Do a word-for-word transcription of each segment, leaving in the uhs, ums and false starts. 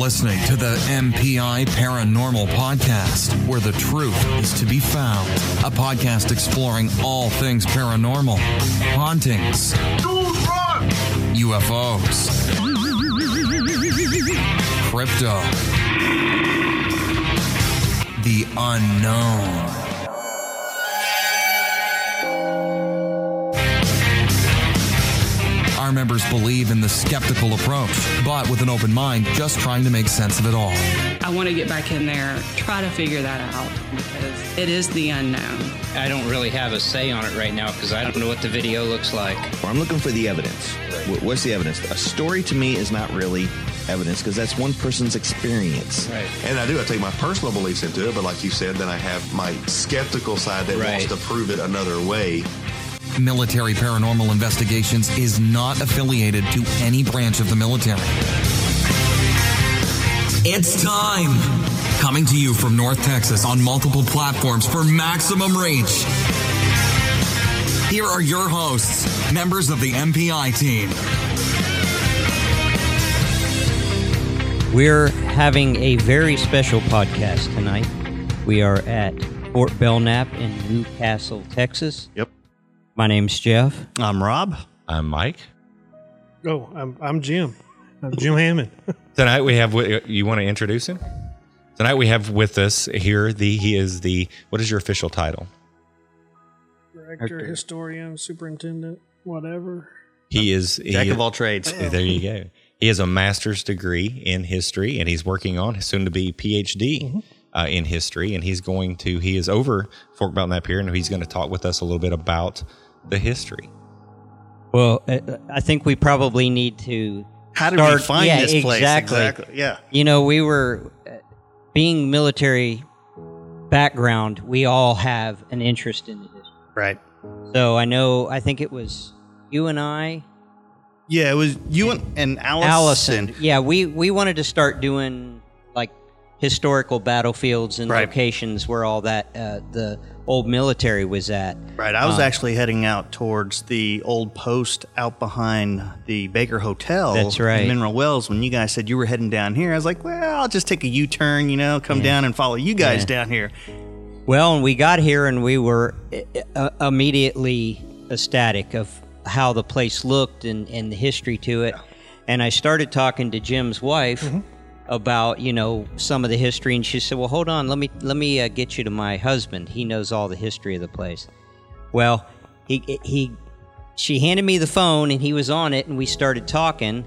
listening to the M P I Paranormal Podcast, where the truth is to be found. A podcast exploring all things paranormal, hauntings, U F Os, crypto, the unknown. Our members believe in the skeptical approach, but with an open mind, just trying to make sense of it all. I want to get back in there, try to figure that out, because it is the unknown. I don't really have a say on it right now because I don't know what the video looks like. I'm looking for the evidence. What's the evidence? A story to me is not really evidence because that's one person's experience. Right. And I do. I take my personal beliefs into it, but like you said, then I have my skeptical side that right. wants to prove it another way. Military Paranormal Investigations is not affiliated to any branch of the military. It's time! Coming to you from North Texas on multiple platforms for maximum reach. Here are your hosts, members of the M P I team. We're having a very special podcast tonight. We are at Fort Belknap in Newcastle, Texas. Yep. My name's Jeff. I'm Rob. I'm Mike. Oh, I'm I'm Jim. I'm Jim Hammond. Tonight we have, you want to introduce him? Tonight we have with us here, the he is the, what is your official title? Director, okay. Historian, superintendent, whatever. He is. He, Jack of all trades. Oh. There you go. He has a master's degree in history, and he's working on soon to be P H D. Mm-hmm. Uh, in history, and he's going to, he is over Fort Belknap here, and he's going to talk with us a little bit about the history. Well, I think we probably need to How did start, we find yeah, this exactly. place? Exactly. Yeah. You know, we were, being military background, we all have an interest in the history. Right. So I know, I think it was you and I. Yeah, it was you and, and Allison. Allison. Yeah, we, we wanted to start doing historical battlefields and right. locations where all that uh, the old military was at. Right. I was um, actually heading out towards the old post out behind the Baker Hotel. That's right. In Mineral Wells. When you guys said you were heading down here, I was like, well, I'll just take a U-turn, you know, come yeah. down and follow you guys yeah. down here. Well, and we got here and we were uh, immediately ecstatic of how the place looked and, and the history to it. And I started talking to Jim's wife. Mm-hmm. About, you know, some of the history, and she said, well, hold on, let me let me uh, get you to my husband. He knows all the history of the place. Well, he he she handed me the phone, and he was on it, and we started talking,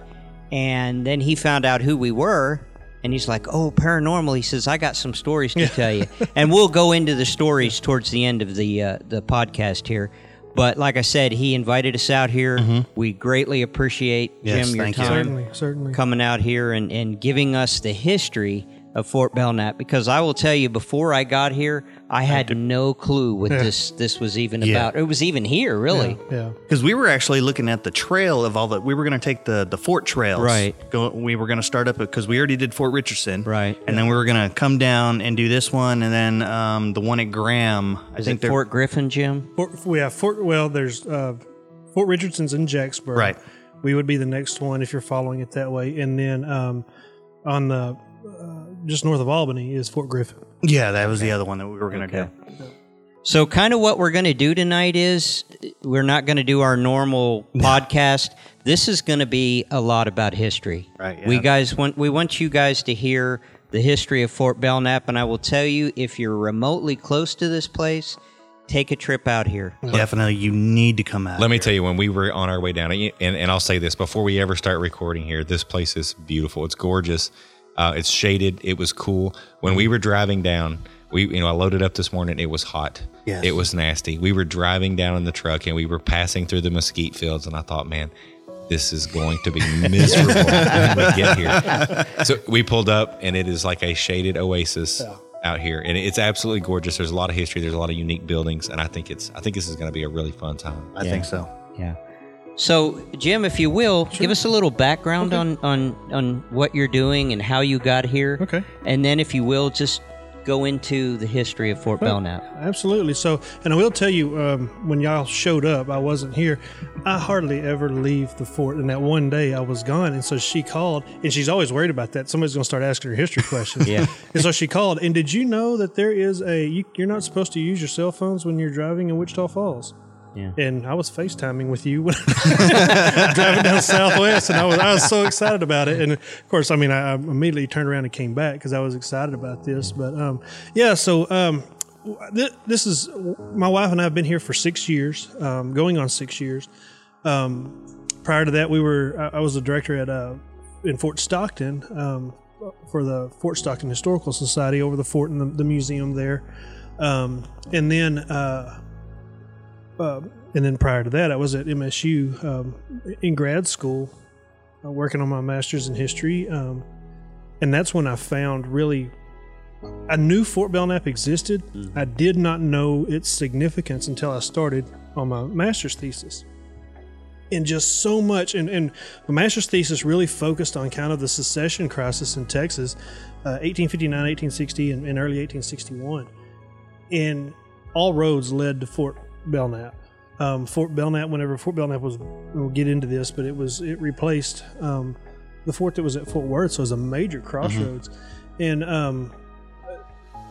and then he found out who we were, and he's like, oh, paranormal. He says, I got some stories to yeah. tell you, and we'll go into the stories towards the end of the uh, the podcast here. But like I said, he invited us out here. Mm-hmm. We greatly appreciate, yes, Jim, your time certainly, certainly. coming out here and, and giving us the history of Fort Belknap. Because I will tell you, before I got here, I had I no clue what yeah. this, this was even yeah. about. It was even here, really. Yeah. Because yeah. we were actually looking at the trail of all the... We were going to take the, the fort trails. Right. Go, we were going to start up... Because we already did Fort Richardson. Right. And yeah. then we were going to come down and do this one, and then um, the one at Graham. I Is think it Fort Griffin, Jim? Fort, we have Fort... Well, there's... Uh, Fort Richardson's in Jacksburg. Right. We would be the next one if you're following it that way. And then um, on the... Uh, just north of Albany is Fort Griffin. Yeah, that was okay. the other one that we were going to okay. do. So kind of what we're going to do tonight is we're not going to do our normal no. podcast. This is going to be a lot about history. Right. Yeah. We guys want we want you guys to hear the history of Fort Belknap, and I will tell you, if you're remotely close to this place, take a trip out here. Definitely, you need to come out. Let here. me tell you, when we were on our way down, and, and I'll say this before we ever start recording here, this place is beautiful. It's gorgeous. Uh, it's shaded. It was cool. When we were driving down, we you know I loaded up this morning. It was hot. Yes. It was nasty. We were driving down in the truck, and we were passing through the mesquite fields, and I thought, man, this is going to be miserable when we get here. So we pulled up, and it is like a shaded oasis yeah. out here, and it's absolutely gorgeous. There's a lot of history. There's a lot of unique buildings, and I think it's I think this is going to be a really fun time. I yeah. think so. Yeah. So, Jim, if you will, sure. give us a little background okay. on, on, on what you're doing and how you got here. Okay. And then, if you will, just go into the history of Fort well, Belknap. Absolutely. So, and I will tell you, um, when y'all showed up, I wasn't here. I hardly ever leave the fort. And that one day I was gone. And so she called, and she's always worried about that. Somebody's going to start asking her history questions. Yeah. And so she called, and did you know that there is a, you, you're not supposed to use your cell phones when you're driving in Wichita Falls? Yeah. And I was FaceTiming with you when driving down Southwest, and I was I was so excited about it. And of course, I mean, I immediately turned around and came back because I was excited about this. But um, yeah, so um, th this is my wife and I have been here for six years, um, going on six years. Um, prior to that, we were I, I was the director at uh, in Fort Stockton um, for the Fort Stockton Historical Society over the fort and the, the museum there, um, and then. Uh, Uh, and then prior to that, I was at M S U um, in grad school, uh, working on my master's in history. Um, and that's when I found really, I knew Fort Belknap existed. Mm-hmm. I did not know its significance until I started on my master's thesis. And just so much, and, and my master's thesis really focused on kind of the secession crisis in Texas, uh, eighteen fifty-nine, eighteen sixty, and, and early eighteen sixty-one. And all roads led to Fort Belknap. Um, Fort Belknap, whenever Fort Belknap was, we'll get into this, but it was, it replaced um, the fort that was at Fort Worth. So it was a major crossroads. Mm-hmm. And um,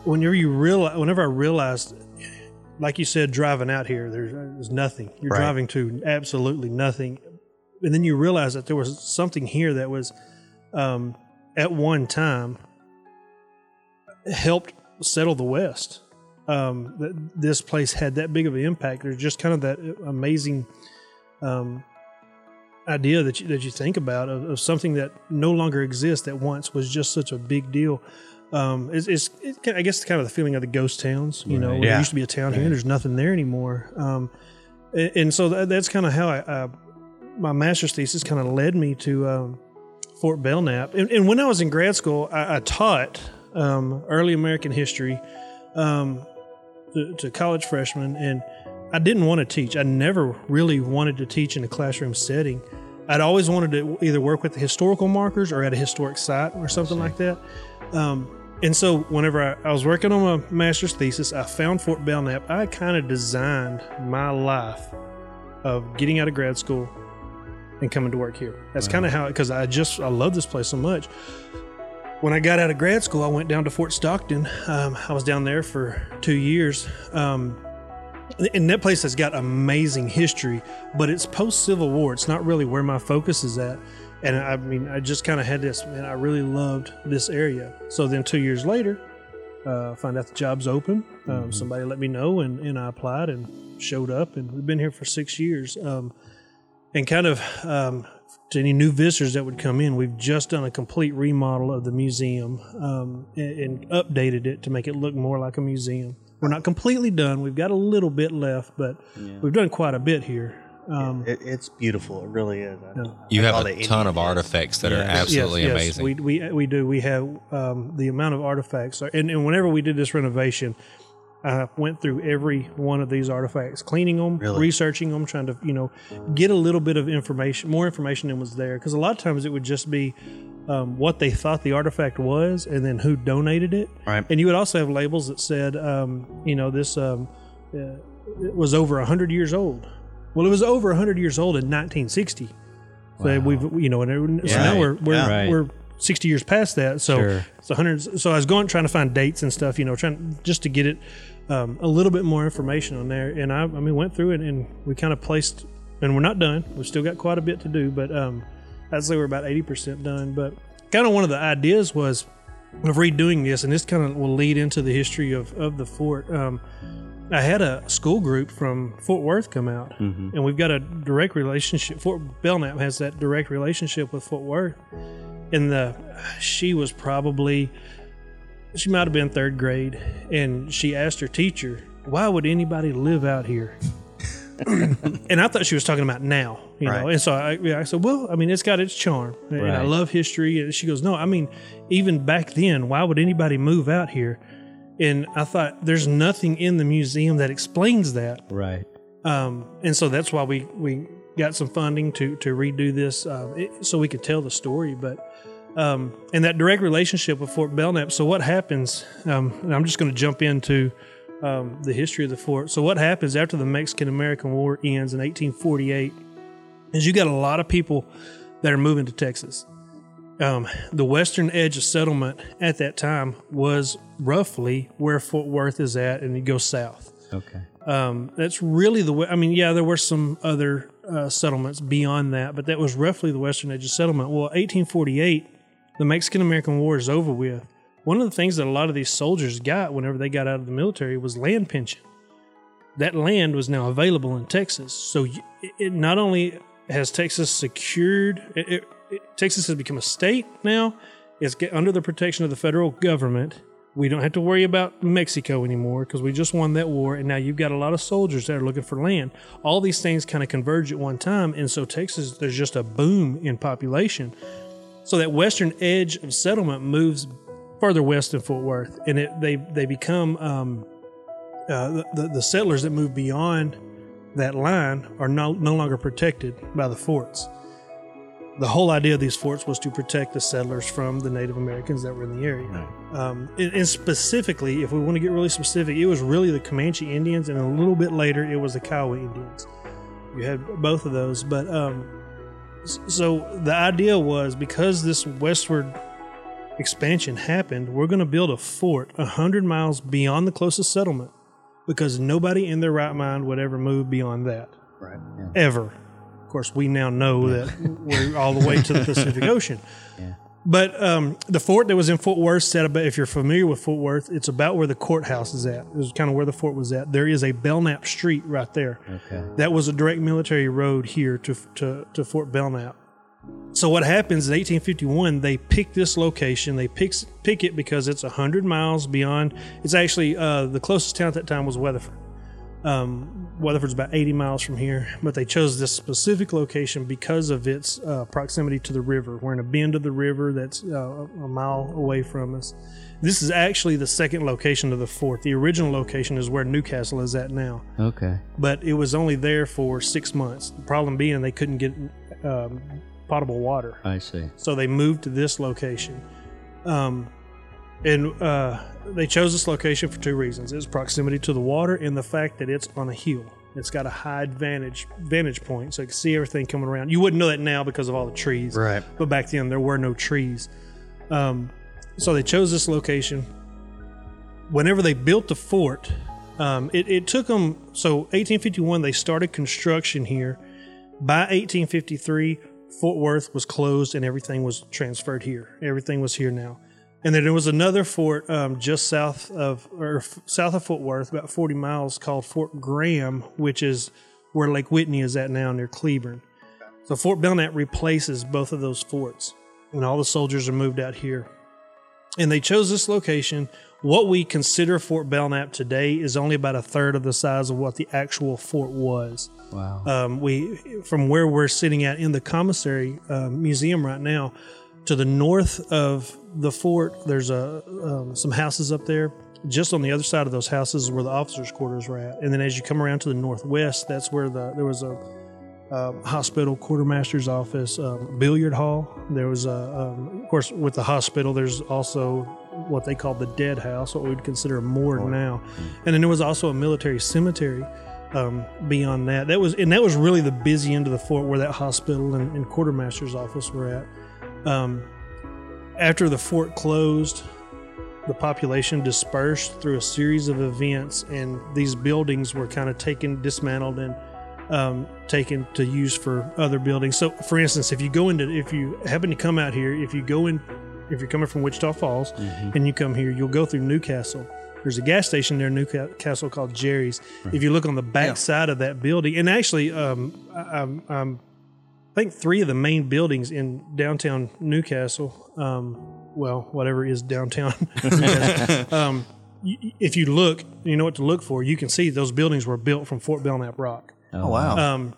whenever you realize, whenever I realized, like you said, driving out here, there's, there's nothing. You're right. Driving to absolutely nothing. And then you realize that there was something here that was um, at one time helped settle the West. Um, that this place had that big of an impact. There's just kind of that amazing um, idea that you, that you think about of, of something that no longer exists that once was just such a big deal. Um, it's, it's it, I guess, kind of the feeling of the ghost towns. You know, yeah. There used to be a town here, yeah. There's nothing there anymore. Um, and, and so that, that's kind of how I, I, my master's thesis kind of led me to um, Fort Belknap. And, and when I was in grad school, I, I taught um, early American history um, To, to college freshmen, and I didn't want to teach. I never really wanted to teach in a classroom setting. I'd always wanted to either work with the historical markers or at a historic site or something like that. Um, and so whenever I, I was working on my master's thesis, I found Fort Belknap. I kind of designed my life of getting out of grad school and coming to work here. That's wow. kind of how, because I just, I love this place so much. When I got out of grad school, I went down to Fort Stockton. Um, I was down there for two years. Um, and that place has got amazing history, but it's post-Civil War. It's not really where my focus is at. And I mean, I just kind of had this, man, I really loved this area. So then two years later, uh, I found out the job's open. Um, mm-hmm. Somebody let me know, and, and I applied and showed up. And we've been here for six years. Um, and kind of... Um, to any new visitors that would come in, we've just done a complete remodel of the museum um, and, and updated it to make it look more like a museum. We're not completely done. We've got a little bit left, but yeah. we've done quite a bit here. Um, it, it's beautiful. It really is. Yeah. You have a ton Indian of artifacts that yes. are absolutely yes, yes. amazing. We, we, we do. We have um, the amount of artifacts. Are, and, and whenever we did this renovation, I went through every one of these artifacts, cleaning them, really? researching them, trying to, you know, get a little bit of information, more information than was there. Because a lot of times it would just be um, what they thought the artifact was and then who donated it. Right. And you would also have labels that said, um, you know, this um, uh, it was over one hundred years old. Well, it was over one hundred years old in nineteen sixty. Wow. So we've, you know, and it, so right. now we're, we're, yeah. right. we're sixty years past that. So sure. it's one hundred. So I was going, trying to find dates and stuff, you know, trying just to get it. Um, a little bit more information on there, and I, I mean, went through it, and we kind of placed. And we're not done; we've still got quite a bit to do. But um, I'd say we're about eighty percent done. But kind of one of the ideas was of redoing this, and this kind of will lead into the history of of the fort. Um, I had a school group from Fort Worth come out, mm-hmm. and we've got a direct relationship. Fort Belknap has that direct relationship with Fort Worth, and the she was probably. She might have been third grade, and she asked her teacher, why would anybody live out here? And I thought she was talking about now, you right. know. And so I, I said, well, I mean, it's got its charm, and right. I love history. And she goes, no, I mean, even back then, why would anybody move out here? And I thought, there's nothing in the museum that explains that. Right. Um, and so that's why we, we got some funding to, to redo this um, it, so we could tell the story. But um, and that direct relationship with Fort Belknap. So what happens, um, and I'm just going to jump into um, the history of the fort. So what happens after the Mexican-American War ends in eighteen forty-eight is you got a lot of people that are moving to Texas. Um, the western edge of settlement at that time was roughly where Fort Worth is at, and you go south. Okay. Um, that's really the way, I mean, yeah, there were some other uh, settlements beyond that, but that was roughly the western edge of settlement. Well, eighteen forty-eight, the Mexican-American War is over with. One of the things that a lot of these soldiers got whenever they got out of the military was land pension. That land was now available in Texas. So you, it not only has Texas secured, it, it, it, Texas has become a state now. It's get, under the protection of the federal government. We don't have to worry about Mexico anymore because we just won that war, and now you've got a lot of soldiers that are looking for land. All these things kind of converge at one time, and so Texas, there's just a boom in population. So that western edge of settlement moves further west than Fort Worth, and it, they they become um, uh, the, the settlers that move beyond that line are no, no longer protected by the forts. The whole idea of these forts was to protect the settlers from the Native Americans that were in the area. Right. Um, and, and specifically, if we want to get really specific, it was really the Comanche Indians, and a little bit later, it was the Kiowa Indians. You had both of those. But um, so the idea was, because this westward expansion happened, we're going to build a fort one hundred miles beyond the closest settlement because nobody in their right mind would ever move beyond that. Right. Yeah. Ever. Of course, we now know yeah. that we're all the way to the Pacific Ocean. Yeah. But um, the fort that was in Fort Worth, said about, if you're familiar with Fort Worth, it's about where the courthouse is at. It was kind of where the fort was at. There is a Belknap Street right there. Okay. That was a direct military road here to, to, to Fort Belknap. So what happens in eighteen fifty-one, they pick this location. They pick, pick it because it's one hundred miles beyond. It's actually uh, the closest town at that time was Weatherford. Um, Weatherford's about eighty miles from here, but they chose this specific location because of its uh, proximity to the river. We're in a bend of the river that's uh, a mile away from us. This is actually the second location of the fort. The original location is where Newcastle is at now. Okay. But it was only there for six months. The problem being they couldn't get um, potable water. I see. So they moved to this location. Um, and uh, they chose this location for two reasons. Its proximity to the water and the fact that it's on a hill. It's got a high vantage, vantage point, so you can see everything coming around. You wouldn't know that now because of all the trees. Right. But back then, there were no trees. Um, so they chose this location. Whenever they built the fort, um, it, it took them... So eighteen fifty-one, they started construction here. By eighteen fifty-three, Fort Worth was closed and everything was transferred here. Everything was here now. And then there was another fort um, just south of or f- south of Fort Worth, about forty miles, called Fort Graham, which is where Lake Whitney is at now, near Cleburne. So Fort Belknap replaces both of those forts, and all the soldiers are moved out here. And they chose this location. What we consider Fort Belknap today is only about a third of the size of what the actual fort was. Wow! Um, we from where we're sitting at in the commissary uh, museum right now. To the north of the fort, there's a um, some houses up there. Just on the other side of those houses is where the officers' quarters were at. And then as you come around to the northwest, that's where the there was a um, hospital quartermaster's office, um, billiard hall. There was a, um, of course, with the hospital, there's also what they call the dead house, what we would consider a morgue oh. now. And then there was also a military cemetery. Um, beyond that, that was and that was really the busy end of the fort where that hospital and, and quartermaster's office were at. Um, after the fort closed, the population dispersed through a series of events, and these buildings were kind of taken, dismantled, and um, taken to use for other buildings. So, for instance, if you go into, if you happen to come out here, if you go in, if you're coming from Wichita Falls mm-hmm. and you come here, you'll go through Newcastle. There's a gas station near Newcastle called Jerry's. Right. If you look on the back yeah. side of that building, and actually, um, I, I'm. I'm I think three of the main buildings in downtown Newcastle, um, well, whatever is downtown, um, if you look, you know what to look for, you can see those buildings were built from Fort Belknap rock. Oh, wow. Um,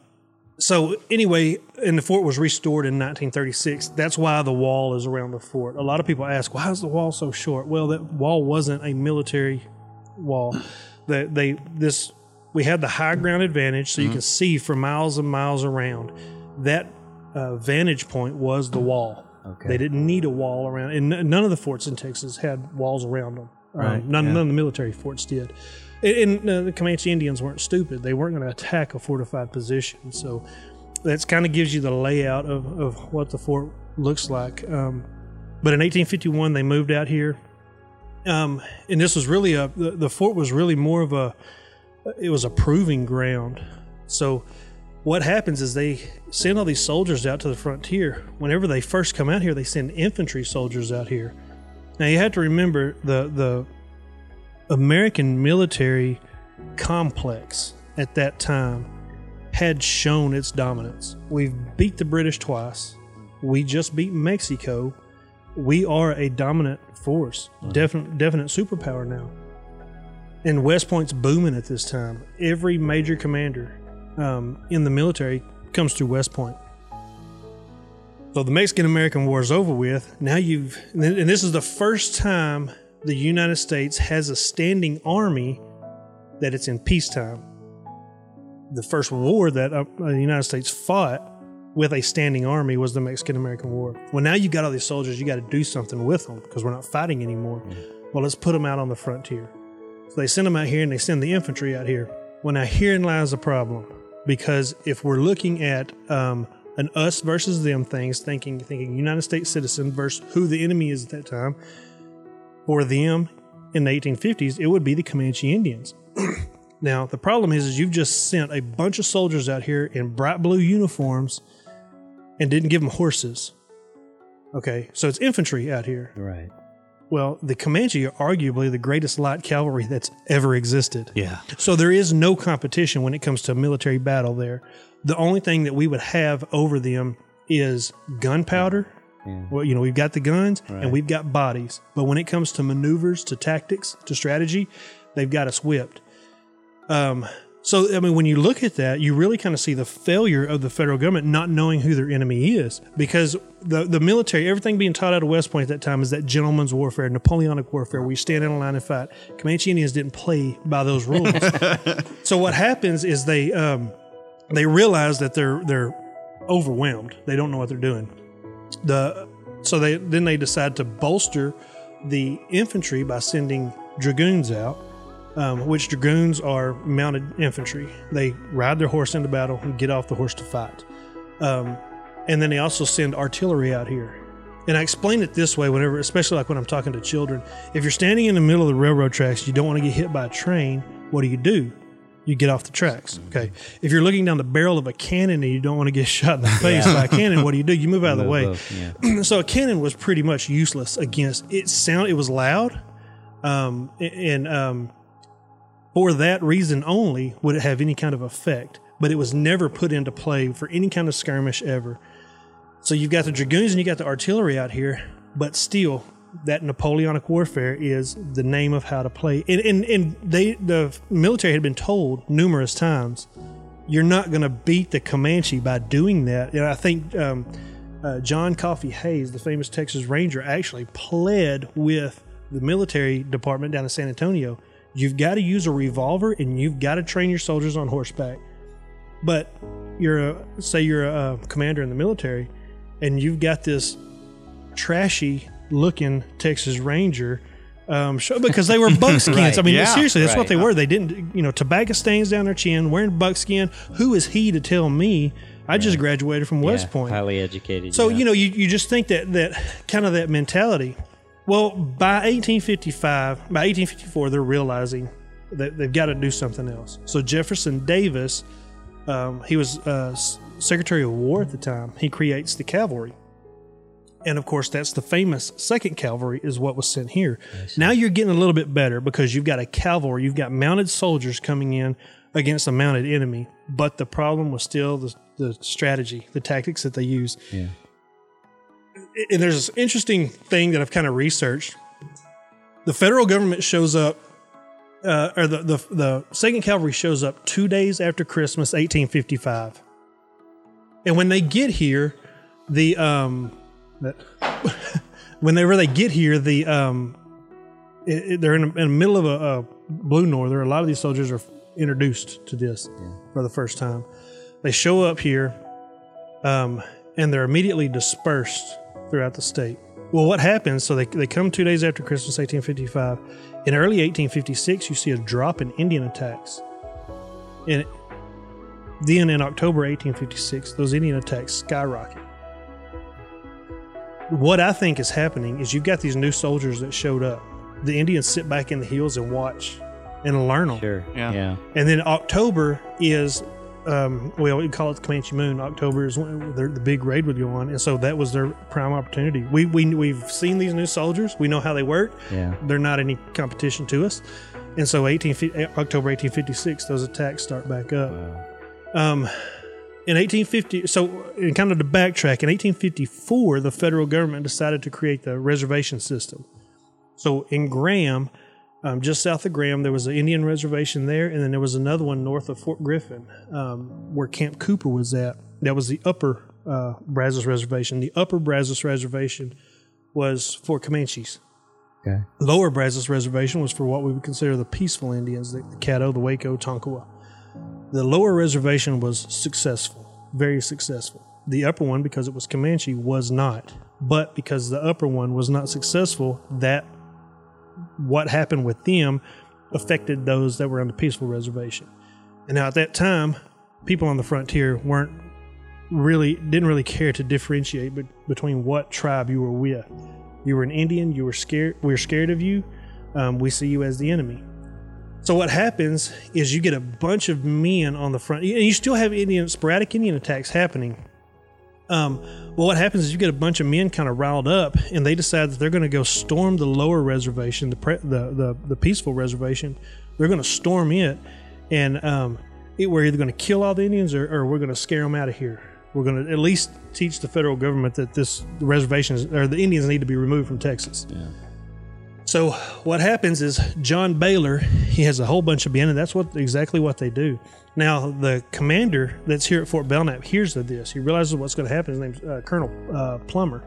so anyway, and the fort was restored in nineteen thirty-six. That's why the wall is around the fort. A lot of people ask, why is the wall so short? Well, that wall wasn't a military wall. They, they this we had the high ground advantage, so mm-hmm. you can see for miles and miles around. That uh, vantage point was the wall. Okay. They didn't need a wall around, and none of the forts in Texas had walls around them. Right. Um, none, yeah. none of the military forts did. And, and uh, the Comanche Indians weren't stupid. They weren't going to attack a fortified position. So that kind of gives you the layout of, of what the fort looks like. Um, but in eighteen fifty-one, they moved out here. Um, and this was really a, the, the fort was really more of a, it was a proving ground. So what happens is they send all these soldiers out to the frontier. Whenever they first come out here, they send infantry soldiers out here. Now you have to remember the, the American military complex at that time had shown its dominance. We've beat the British twice. We just beat Mexico. We are a dominant force, definite, definite superpower now. And West Point's booming at this time. Every major commander um, in the military comes through West Point. So the Mexican-American War is over with. Now you've, and this is the first time the United States has a standing army that it's in peacetime. The first war that uh, the United States fought with a standing army was the Mexican-American War. Well, now you got all these soldiers, you got to do something with them because we're not fighting anymore. Mm. Well, let's put them out on the frontier. So they send them out here and they send the infantry out here. Well, now herein lies the problem, because if we're looking at um, an us versus them things, thinking, thinking United States citizen versus who the enemy is at that time, for them in the eighteen fifties, it would be the Comanche Indians. Now, the problem is, is you've just sent a bunch of soldiers out here in bright blue uniforms and didn't give them horses. Okay, so it's infantry out here. Right. Well, the Comanche are arguably the greatest light cavalry that's ever existed. Yeah. So there is no competition when it comes to a military battle there. The only thing that we would have over them is gunpowder. Yeah. Well, you know, we've got the guns, right, and we've got bodies. But when it comes to maneuvers, to tactics, to strategy, they've got us whipped. Um. So, I mean, when you look at that, you really kind of see the failure of the federal government not knowing who their enemy is, because the the military, everything being taught out of West Point at that time is that gentleman's warfare, Napoleonic warfare, where you stand in a line and fight. Comanche Indians didn't play by those rules. So what happens is they um, they realize that they're they're overwhelmed. They don't know what they're doing. The so they then they decide to bolster the infantry by sending dragoons out. Um, which dragoons are mounted infantry. They ride their horse into battle and get off the horse to fight. Um, and then they also send artillery out here. And I explain it this way, whenever, especially like when I'm talking to children. If you're standing in the middle of the railroad tracks, you don't want to get hit by a train, what do you do? You get off the tracks. Okay. If you're looking down the barrel of a cannon and you don't want to get shot in the face yeah. by a cannon, what do you do? You move out of the way. Both, yeah. So a cannon was pretty much useless against it. Sound, it was loud. Um, and, um, For that reason only would it have any kind of effect, but it was never put into play for any kind of skirmish ever. So you've got the dragoons and you got the artillery out here, but still that Napoleonic warfare is the name of how to play. And, and, and they, the military had been told numerous times, you're not going to beat the Comanche by doing that. And I think um, uh, John Coffee Hayes, the famous Texas Ranger, actually pled with the military department down in San Antonio. You've got to use a revolver and you've got to train your soldiers on horseback. But you're a, say you're a commander in the military and you've got this trashy looking Texas Ranger um, show, because they were buckskins. right, I mean, yeah, seriously, that's right. what they were. They didn't, you know, tobacco stains down their chin, wearing buckskin. Who is he to tell me? I right. just graduated from West yeah, Point. Highly educated. So, yeah. you know, you, you just think that, that kind of that mentality. Well, by eighteen fifty-five, by eighteen fifty-four, they're realizing that they've got to do something else. So Jefferson Davis, um, he was uh, Secretary of War at the time. He creates the cavalry. And, of course, that's the famous Second Cavalry is what was sent here. Now you're getting a little bit better because you've got a cavalry. You've got mounted soldiers coming in against a mounted enemy. But the problem was still the, the strategy, the tactics that they use. Yeah. And there's this interesting thing that I've kind of researched. The federal government shows up, uh, or the, the the Second Cavalry shows up two days after Christmas, eighteen fifty-five. And when they get here, the um, that, whenever they get here, the um, it, it, they're in, in the middle of a, a Blue Norther. A lot of these soldiers are introduced to this yeah. for the first time. They show up here, um, and they're immediately dispersed throughout the state. Well, what happens, so they, they come two days after Christmas, eighteen fifty-five. In early eighteen fifty-six, you see a drop in Indian attacks. And then in October eighteen fifty-six, those Indian attacks skyrocket. What I think is happening is you've got these new soldiers that showed up. The Indians sit back in the hills and watch and learn them. Sure, yeah. yeah. And then October is, um, well, we call it the Comanche Moon. October is when the big raid would go on. And so that was their prime opportunity. We, we, we've seen these new soldiers. We know how they work. Yeah. They're not any competition to us. And so eighteen, October eighteen fifty-six, those attacks start back up. Wow. Um, in eighteen fifty, so and kind of to backtrack, in eighteen fifty-four, the federal government decided to create the reservation system. So in Graham, um, just south of Graham, there was an Indian reservation there, and then there was another one north of Fort Griffin, um, where Camp Cooper was at. That was the upper uh, Brazos reservation. The upper Brazos reservation was for Comanches. Okay. Lower Brazos reservation was for what we would consider the peaceful Indians, the Caddo, the Waco, Tonkawa. The lower reservation was successful, very successful. The upper one, because it was Comanche, was not. But because the upper one was not successful, that what happened with them affected those that were on the peaceful reservation. And now at that time, people on the frontier weren't really, didn't really care to differentiate between what tribe you were with. You were an Indian, you were scared, we were scared of you, um, we see you as the enemy. So what happens is you get a bunch of men on the front, and you still have Indian sporadic Indian attacks happening. Um, well, what happens is you get a bunch of men kind of riled up, and they decide that they're going to go storm the lower reservation, the pre, the, the the peaceful reservation. They're going to storm it, and um, it, we're either going to kill all the Indians or, or we're going to scare them out of here. We're going to at least teach the federal government that this reservation is, or the Indians need to be removed from Texas. Yeah. So what happens is John Baylor, he has a whole bunch of men, and that's what exactly what they do. Now, the commander that's here at Fort Belknap hears of this. He realizes what's going to happen. His name's uh, Colonel uh, Plummer.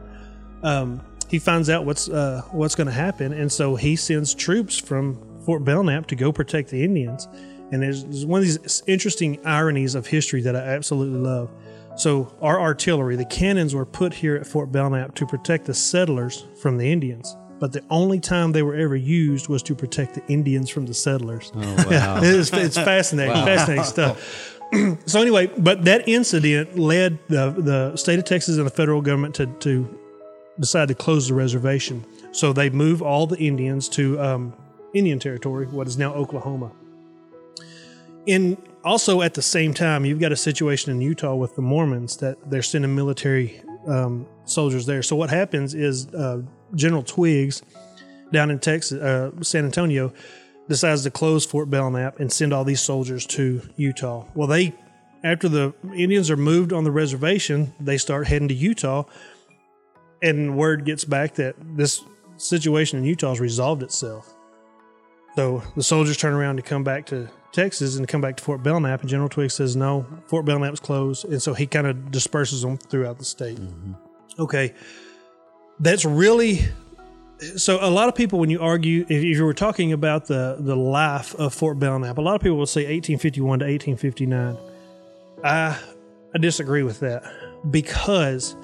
Um, he finds out what's uh, what's going to happen, and so he sends troops from Fort Belknap to go protect the Indians. And there's, there's one of these interesting ironies of history that I absolutely love. So our artillery, the cannons were put here at Fort Belknap to protect the settlers from the Indians. But the only time they were ever used was to protect the Indians from the settlers. Oh, wow. it's, it's fascinating, wow. fascinating stuff. So anyway, but that incident led the, the state of Texas and the federal government to, to decide to close the reservation. So they move all the Indians to um, Indian Territory, what is now Oklahoma. And also at the same time, you've got a situation in Utah with the Mormons that they're sending military um, soldiers there. So what happens is... Uh, General Twiggs down in Texas, uh, San Antonio, decides to close Fort Belknap and send all these soldiers to Utah. Well, they, after the Indians are moved on the reservation, they start heading to Utah, and word gets back that this situation in Utah has resolved itself. So the soldiers turn around to come back to Texas and come back to Fort Belknap, and General Twiggs says, no, Fort Belknap's closed, and so he kind of disperses them throughout the state. Mm-hmm. Okay. That's really, so a lot of people, when you argue, if you were talking about the, the life of Fort Belknap, a lot of people will say eighteen fifty-one to eighteen fifty-nine. I I disagree with that because,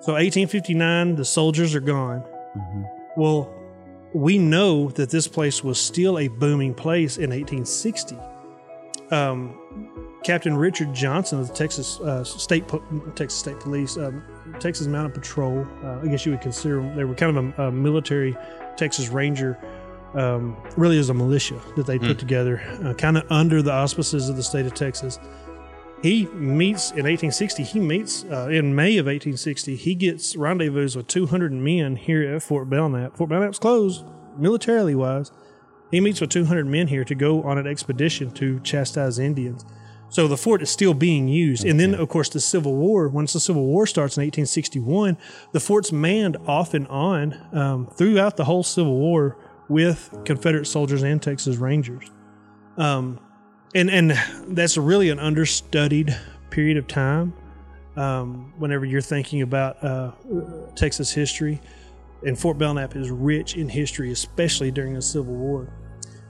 so eighteen fifty-nine, the soldiers are gone. Mm-hmm. Well, we know that this place was still a booming place in eighteen sixty. Um, Captain Richard Johnson of the Texas uh, State Texas State Police, um, Texas Mounted Patrol. Uh, I guess you would consider them. They were kind of a, a military Texas Ranger. Um, really, is a militia that they put mm. together, uh, kind of under the auspices of the state of Texas. He meets in eighteen sixty. He meets uh, in May of eighteen sixty. He gets rendezvous with two hundred men here at Fort Belknap. Fort Belknap's closed, militarily wise. He meets with two hundred men here to go on an expedition to chastise Indians. So the fort is still being used. And then, of course, the Civil War, once the Civil War starts in eighteen sixty-one, the fort's manned off and on um, throughout the whole Civil War with Confederate soldiers and Texas Rangers. Um, and, and that's really an understudied period of time um, whenever you're thinking about uh, Texas history. And Fort Belknap is rich in history, especially during the Civil War.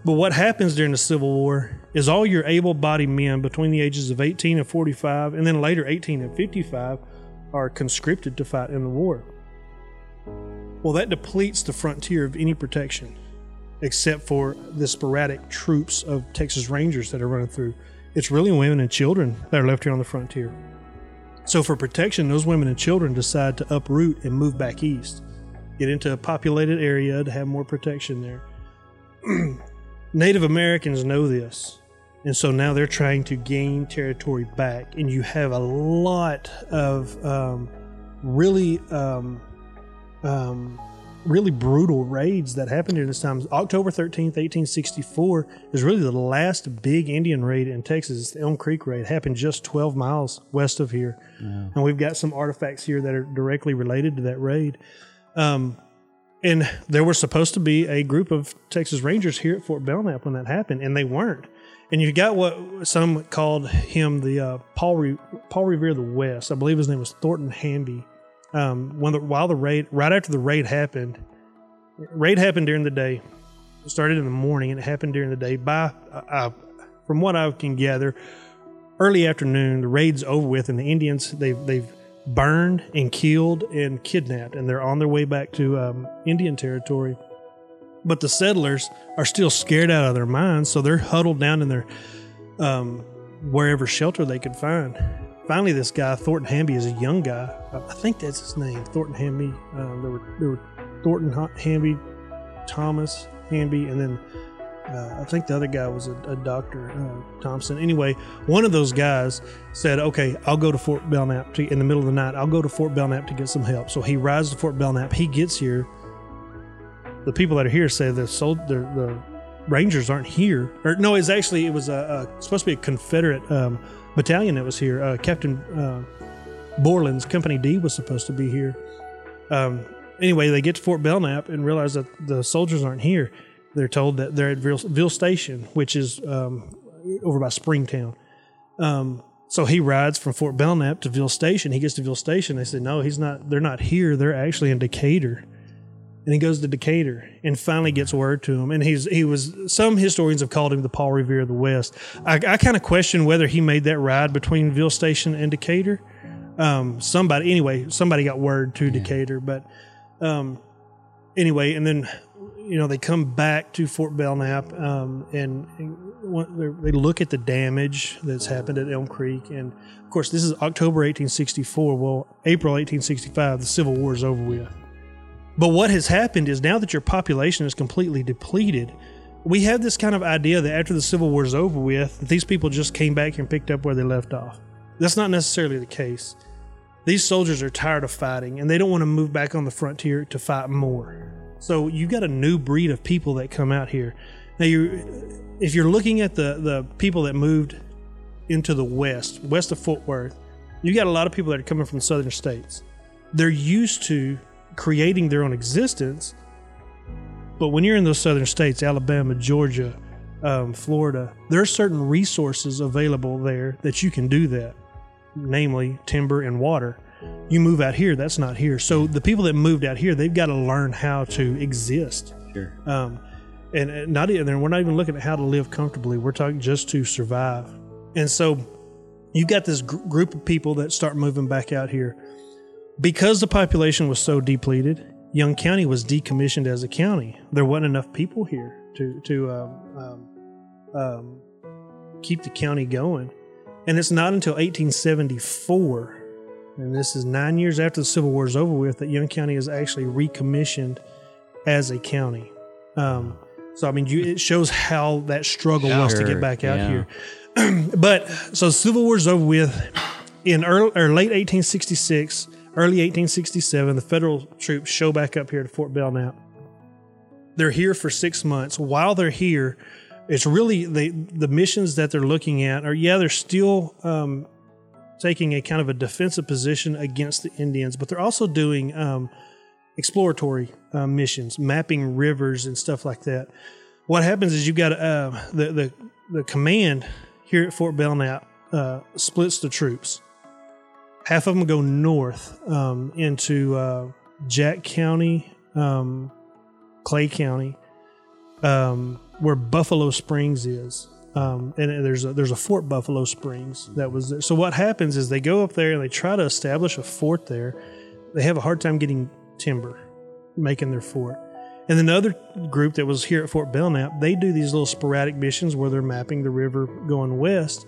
But what happens during the Civil War is all your able-bodied men between the ages of eighteen and forty-five, and then later eighteen and fifty-five, are conscripted to fight in the war. Well, that depletes the frontier of any protection, except for the sporadic troops of Texas Rangers that are running through. It's really women and children that are left here on the frontier. So for protection, those women and children decide to uproot and move back east, get into a populated area to have more protection there. Native Americans know this. And so now they're trying to gain territory back. And you have a lot of um, really, um, um, really brutal raids that happened during this time. October thirteenth, eighteen sixty-four is really the last big Indian raid in Texas. It's the Elm Creek raid. It happened just twelve miles west of here. Yeah. And we've got some artifacts here that are directly related to that raid. Um, and there was supposed to be a group of Texas Rangers here at Fort Belknap when that happened, and they weren't. And you got what some called him the uh, Paul Re- Paul Revere of the West. I believe his name was Thornton Hamby. Um, when the, while the raid, right after the raid happened, raid happened during the day. It started in the morning and it happened during the day. By, uh, from what I can gather, early afternoon, the raid's over with, and the Indians they've they've burned and killed and kidnapped, and they're on their way back to um, Indian Territory. But the settlers are still scared out of their minds, so they're huddled down in their um, wherever shelter they could find. Finally, this guy, Thornton Hamby, is a young guy. I think that's his name, Thornton Hamby. Uh, there, were, there were Thornton Hamby, Thomas Hamby, and then uh, I think the other guy was a, a Doctor uh, Thompson. Anyway, one of those guys said, okay, I'll go to Fort Belknap to, in the middle of the night. I'll go to Fort Belknap to get some help. So he rides to Fort Belknap. He gets here. The people that are here say the sold the, the Rangers aren't here. Or no, it's actually it was a, a supposed to be a Confederate um, battalion that was here. Uh, Captain uh, Borland's Company D was supposed to be here. Um, anyway, they get to Fort Belknap and realize that the soldiers aren't here. They're told that they're at Ville, Ville Station, which is um, over by Springtown. Um, so he rides from Fort Belknap to Ville Station. He gets to Ville Station. They said no, he's not. They're not here. They're actually in Decatur. And he goes to Decatur and finally gets word to him. And he's he was, some historians have called him the Paul Revere of the West. I, I kind of question whether he made that ride between Ville Station and Decatur. Um, somebody, anyway, somebody got word to yeah. Decatur. But um, anyway, and then, you know, they come back to Fort Belknap um, and, and they look at the damage that's happened at Elm Creek. And, of course, this is October eighteen sixty-four. Well, April eighteen sixty-five, the Civil War is over with. But what has happened is now that your population is completely depleted, we have this kind of idea that after the Civil War is over with, that these people just came back and picked up where they left off. That's not necessarily the case. These soldiers are tired of fighting, and they don't want to move back on the frontier to fight more. So you got a new breed of people that come out here. Now, you, if you're looking at the, the people that moved into the west, west of Fort Worth, you got a lot of people that are coming from the southern states. They're used to creating their own existence, but when you're in those southern states, Alabama, Georgia, um, Florida, there are certain resources available there that you can do that, namely timber and water. You move out here, that's not here. So the people that moved out here, they've got to learn how to exist. Sure. Um, and, and not and we're not even looking at how to live comfortably. We're talking just to survive. And so you've got this gr- group of people that start moving back out here. Because the population was so depleted, Young County was decommissioned as a county. There wasn't enough people here to to um, um, um, keep the county going. And it's not until eighteen seventy-four, and this is nine years after the Civil War is over with, that Young County is actually recommissioned as a county. Um, so, I mean, you, it shows how that struggle sure. was to get back out yeah. here. But, so the Civil War is over with. In early, or late eighteen sixty-six... Early eighteen sixty-seven, the federal troops show back up here to Fort Belknap. They're here for six months. While they're here, it's really the the missions that they're looking at are, yeah, they're still um, taking a kind of a defensive position against the Indians, but they're also doing um, exploratory uh, missions, mapping rivers and stuff like that. What happens is you've got uh, the, the, the command here at Fort Belknap uh, splits the troops. Half of them go north um, into uh, Jack County, um, Clay County, um, where Buffalo Springs is, um, and there's a, there's a Fort Buffalo Springs that was there. So what happens is they go up there and they try to establish a fort there. They have a hard time getting timber. making their fort. And then the other group that was here at Fort Belknap, they do these little sporadic missions where they're mapping the river going west.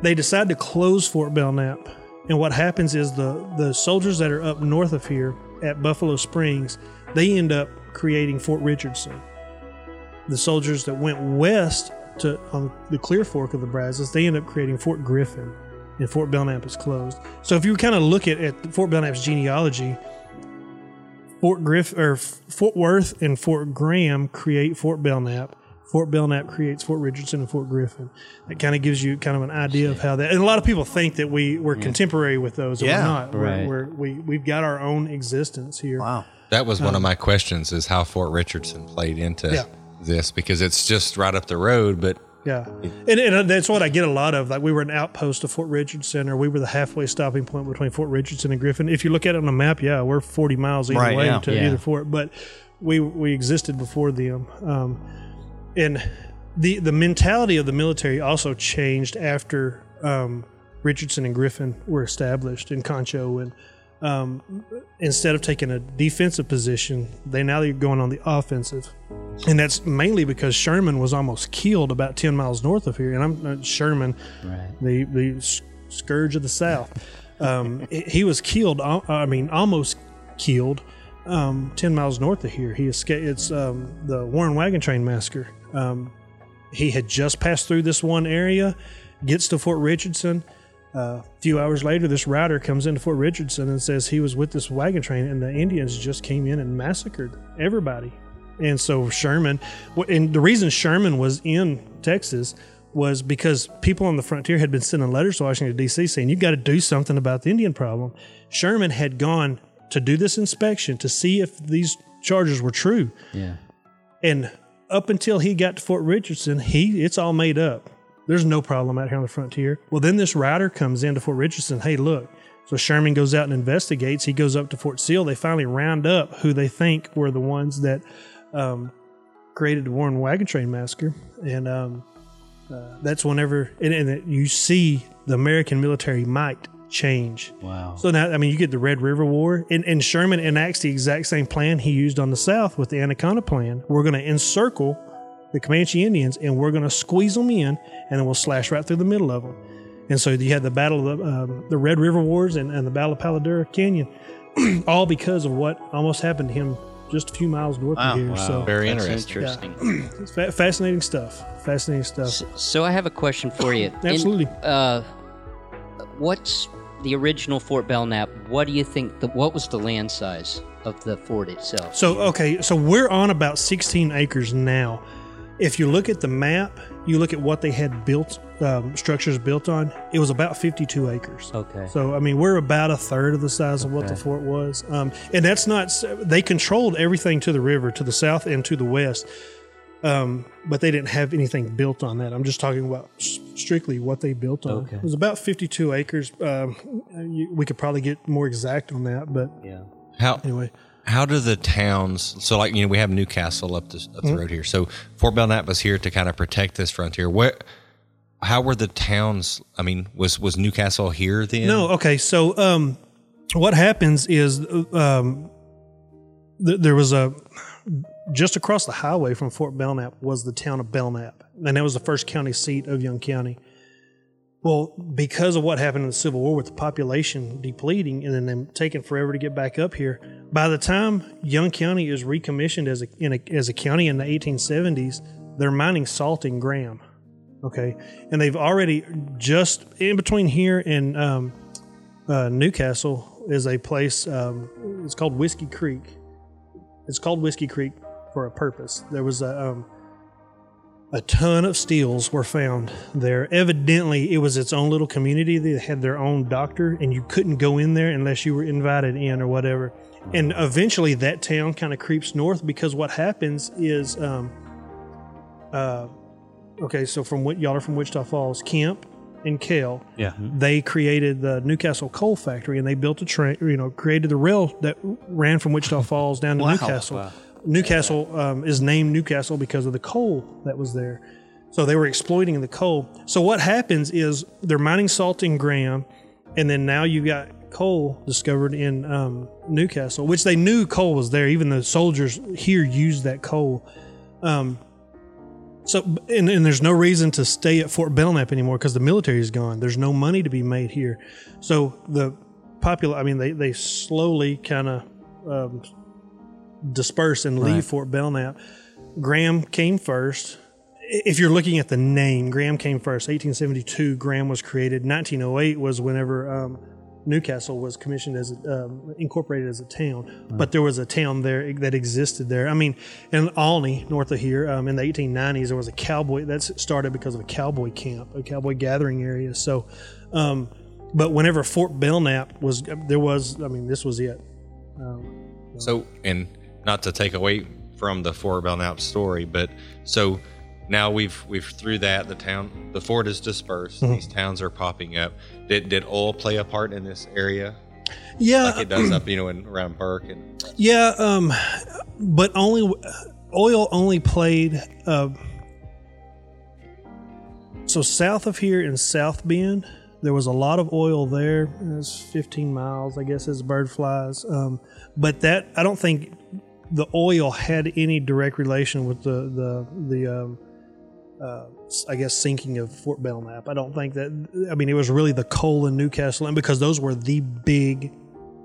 They decide to close Fort Belknap. And what happens is the, the soldiers that are up north of here at Buffalo Springs, they end up creating Fort Richardson. The soldiers that went west to on the Clear Fork of the Brazos, they end up creating Fort Griffin. And Fort Belknap is closed. So if you kind of look at, at Fort Belknap's genealogy, Fort Griff or Fort Worth and Fort Graham create Fort Belknap. Fort Belknap creates Fort Richardson and Fort Griffin. That kind of gives you kind of an idea of how that. And a lot of people think that we we're yeah. contemporary with those. Yeah, we're not. Right. We're, we're, we we've got our own existence here. Wow, that was um, one of my questions: is how Fort Richardson played into yeah. this, because it's just right up the road, but. Yeah, and, and that's what I get a lot of. Like, we were an outpost of Fort Richardson, or we were the halfway stopping point between Fort Richardson and Griffin. If you look at it on a map, yeah, we're forty miles either right, way yeah, to yeah. either fort. But we we existed before them. Um, and the the mentality of the military also changed after um, Richardson and Griffin were established in Concho. And um, instead of taking a defensive position, they now they're going on the offensive. And that's mainly because Sherman was almost killed about ten miles north of here. And I'm uh, Sherman, right. the the scourge of the South. Um, he was killed. I mean, almost killed um, ten miles north of here. He escaped. It's um, the Warren Wagon Train massacre. Um, he had just passed through this one area, gets to Fort Richardson. Uh, a few hours later, this rider comes into Fort Richardson and says he was with this wagon train, and the Indians just came in and massacred everybody. And so Sherman, and the reason Sherman was in Texas was because people on the frontier had been sending letters to Washington, D C saying, you've got to do something about the Indian problem. Sherman had gone to do this inspection to see if these charges were true. Yeah. And up until he got to Fort Richardson, he it's all made up. There's no problem out here on the frontier. Well, then this rider comes into Fort Richardson. Hey, look. So Sherman goes out and investigates. He goes up to Fort Seal. They finally round up who they think were the ones that... Um, created the Warren Wagon Train massacre, and um, uh, that's whenever and, and you see the American military might change. Wow! So now, I mean, you get the Red River War, and, and Sherman enacts the exact same plan he used on the South with the Anaconda Plan. We're going to encircle the Comanche Indians, and we're going to squeeze them in, and then we'll slash right through the middle of them. And so you had the Battle of the, um, the Red River Wars and, and the Battle of Paladura Canyon, all because of what almost happened to him. Just a few miles north wow, of here. Wow. So very interesting. interesting. Yeah. Fa- fascinating stuff. Fascinating stuff. So, so I have a question for you. Absolutely. In, uh, what's the original Fort Belknap? What do you think? The, what was the land size of the fort itself? So okay, so we're on about sixteen acres now. If you look at the map, you look at what they had built, um, structures built on. It was about fifty-two acres. Okay. So I mean, we're about a third of the size of okay. what the fort was, um, and that's not. They controlled everything to the river, to the south and to the west, um, but they didn't have anything built on that. I'm just talking about strictly what they built on. Okay. It was about fifty-two acres. Um, we could probably get more exact on that, but yeah. How anyway. How do the towns, so like, you know, we have Newcastle up, this, up the mm-hmm. road here. So Fort Belknap was here to kind of protect this frontier. What, how were the towns, I mean, was, was Newcastle here then? No, okay. So um, what happens is um, th- there was a, just across the highway from Fort Belknap was the town of Belknap. And that was the first county seat of Young County. Well, because of what happened in the Civil War with the population depleting and then them taking forever to get back up here, by the time Young County is recommissioned as a, in a as a county in the eighteen seventies, they're mining salt in Graham, okay? And they've already just in between here and um, uh, Newcastle is a place. Um, it's called Whiskey Creek. It's called Whiskey Creek for a purpose. There was a. Um, A ton of steels were found there. Evidently, it was its own little community. They had their own doctor, and you couldn't go in there unless you were invited in or whatever. And eventually, that town kind of creeps north because what happens is, um, uh, okay, so from y'all are from Wichita Falls, Kemp and Kell. Yeah, they created the Newcastle coal factory, and they built a train. You know, created the rail that ran from Wichita Falls down to wow. Newcastle. Wow. Newcastle um, is named Newcastle because of the coal that was there. So they were exploiting the coal. So what happens is they're mining salt in Graham, and then now you've got coal discovered in um, Newcastle, which they knew coal was there. Even the soldiers here used that coal. Um, so, and, and there's no reason to stay at Fort Belknap anymore because the military is gone. There's no money to be made here. So the popular, I mean, they, they slowly kind of um, disperse and leave right. Fort Belknap. Graham came first. If you're looking at the name, Graham came first. eighteen seventy-two, Graham was created. nineteen oh eight was whenever um, Newcastle was commissioned as um, incorporated as a town. Right. But there was a town there that existed there. I mean, in Alney, north of here, um, in the eighteen nineties, there was a cowboy. That started because of a cowboy camp, a cowboy gathering area. So, um, but whenever Fort Belknap was, there was, I mean, this was it. Um, so, and not to take away from the Fort Belknap story, but so... Now we've we've through that the town the fort is dispersed. Mm-hmm. These towns are popping up. Did did oil play a part in this area? Yeah, like it does up you know in, around Burke and yeah, um, but only oil only played. Uh, so south of here in South Bend, there was a lot of oil there. It's fifteen miles, I guess, as bird flies. Um, but that I don't think the oil had any direct relation with the the the. Um, Uh, I guess sinking of Fort Belknap. I don't think that. I mean, it was really the coal in Newcastle, and because those were the big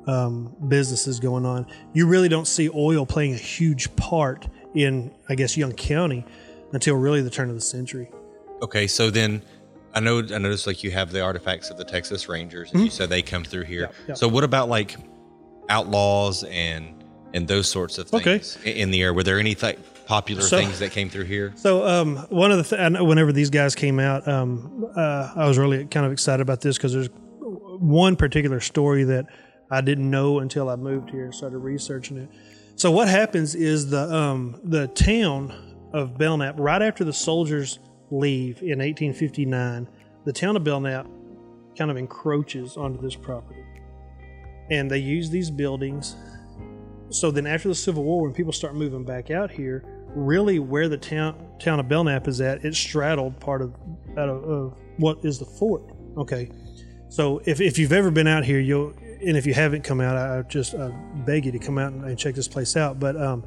um, businesses going on, you really don't see oil playing a huge part in, I guess, Young County until really the turn of the century. Okay, so then I know I noticed like you have the artifacts of the Texas Rangers, and mm-hmm. you said they come through here. Yeah, yeah. So what about like outlaws and and those sorts of things okay. in the area? Were there anything? Popular so, things that came through here. So um, one of the th- I know whenever these guys came out, um, uh, I was really kind of excited about this because there's one particular story that I didn't know until I moved here and started researching it. So what happens is the um, the town of Belknap, right after the soldiers leave in eighteen fifty-nine, the town of Belknap kind of encroaches onto this property, and they use these buildings. So then after the Civil War, when people start moving back out here, really where the town town of Belknap is at, it straddled part of out of, of what is the fort. Okay, so if, if you've ever been out here, you'll, and if you haven't come out, I just I beg you to come out and, and check this place out. But um,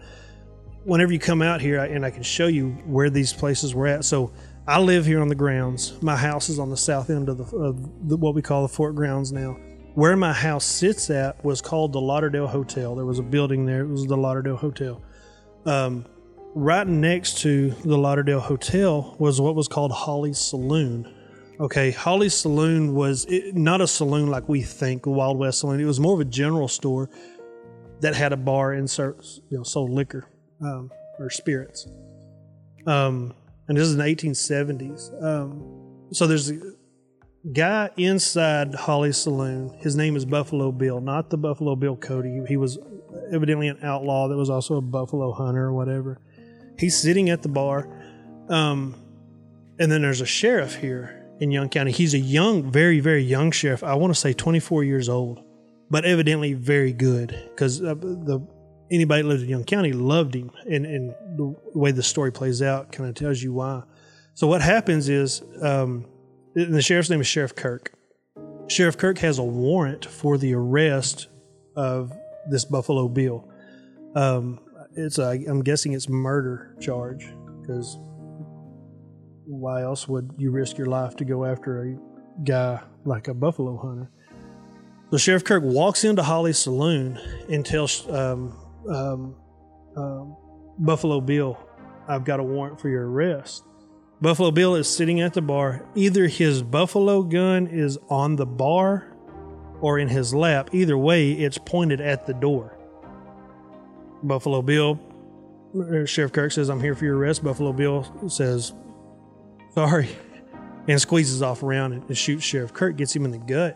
whenever you come out here, I, and I can show you where these places were at. So I live here on the grounds. My house is on the south end of, the, of the, what we call the fort grounds now. Where my house sits at was called the Lauderdale Hotel. There was a building there. It was the Lauderdale Hotel. Um, right next to the Lauderdale Hotel was what was called Holly's Saloon. Okay, Holly's Saloon was it, not a saloon like we think, a Wild West saloon. It was more of a general store that had a bar and served, you know, sold liquor um, or spirits. Um, and this is in the eighteen seventies. Um, so there's... guy inside Holly's Saloon, his name is Buffalo Bill, not the Buffalo Bill Cody. He was evidently an outlaw that was also a buffalo hunter or whatever. He's sitting at the bar. Um, and then there's a sheriff here in Young County. He's a young, very, very young sheriff. I want to say twenty-four years old, but evidently very good because uh, the anybody that lived in Young County loved him. And, and the way the story plays out kind of tells you why. So what happens is... Um, And the sheriff's name is Sheriff Kirk. Sheriff Kirk has a warrant for the arrest of this Buffalo Bill. Um, it's a, I'm guessing it's murder charge because why else would you risk your life to go after a guy like a buffalo hunter? So Sheriff Kirk walks into Holly's Saloon and tells um, um, um, Buffalo Bill, "I've got a warrant for your arrest." Buffalo Bill is sitting at the bar. Either his buffalo gun is on the bar or in his lap. Either way, it's pointed at the door. Buffalo Bill, Sheriff Kirk says, "I'm here for your arrest." Buffalo Bill says, "Sorry," and squeezes off around and shoots Sheriff Kirk, gets him in the gut.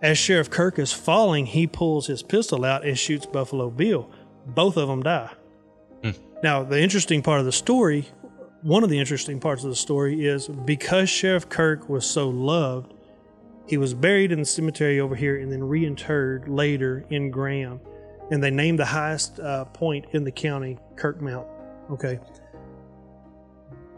As Sheriff Kirk is falling, he pulls his pistol out and shoots Buffalo Bill. Both of them die. Mm. Now, the interesting part of the story... One of the interesting parts of the story is because Sheriff Kirk was so loved, he was buried in the cemetery over here and then reinterred later in Graham. And they named the highest uh, point in the county Kirk Mountain. Okay.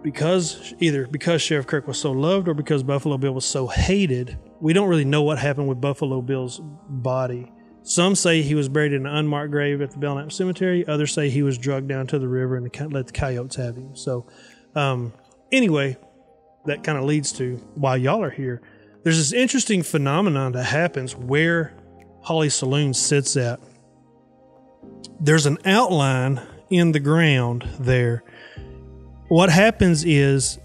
Because either because Sheriff Kirk was so loved or because Buffalo Bill was so hated, we don't really know what happened with Buffalo Bill's body. Some say he was buried in an unmarked grave at the Belknap Cemetery. Others say he was drugged down to the river and the, let the coyotes have him. So um, anyway, that kind of leads to why y'all are here. There's this interesting phenomenon that happens where Holly Saloon sits at. There's an outline in the ground there. What happens is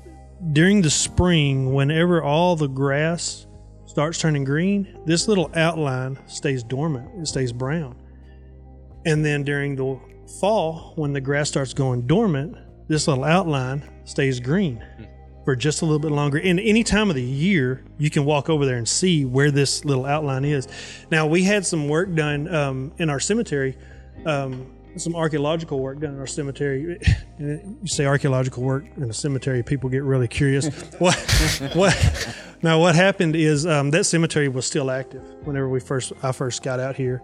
during the spring, whenever all the grass starts turning green, this little outline stays dormant. It stays brown. And then during the fall, when the grass starts going dormant, this little outline stays green for just a little bit longer. And any time of the year, you can walk over there and see where this little outline is. Now, we had some work done um, in our cemetery, um, some archaeological work done in our cemetery. You say archaeological work in a cemetery, people get really curious. what? What? Now, what happened is um, that cemetery was still active whenever we first I first got out here.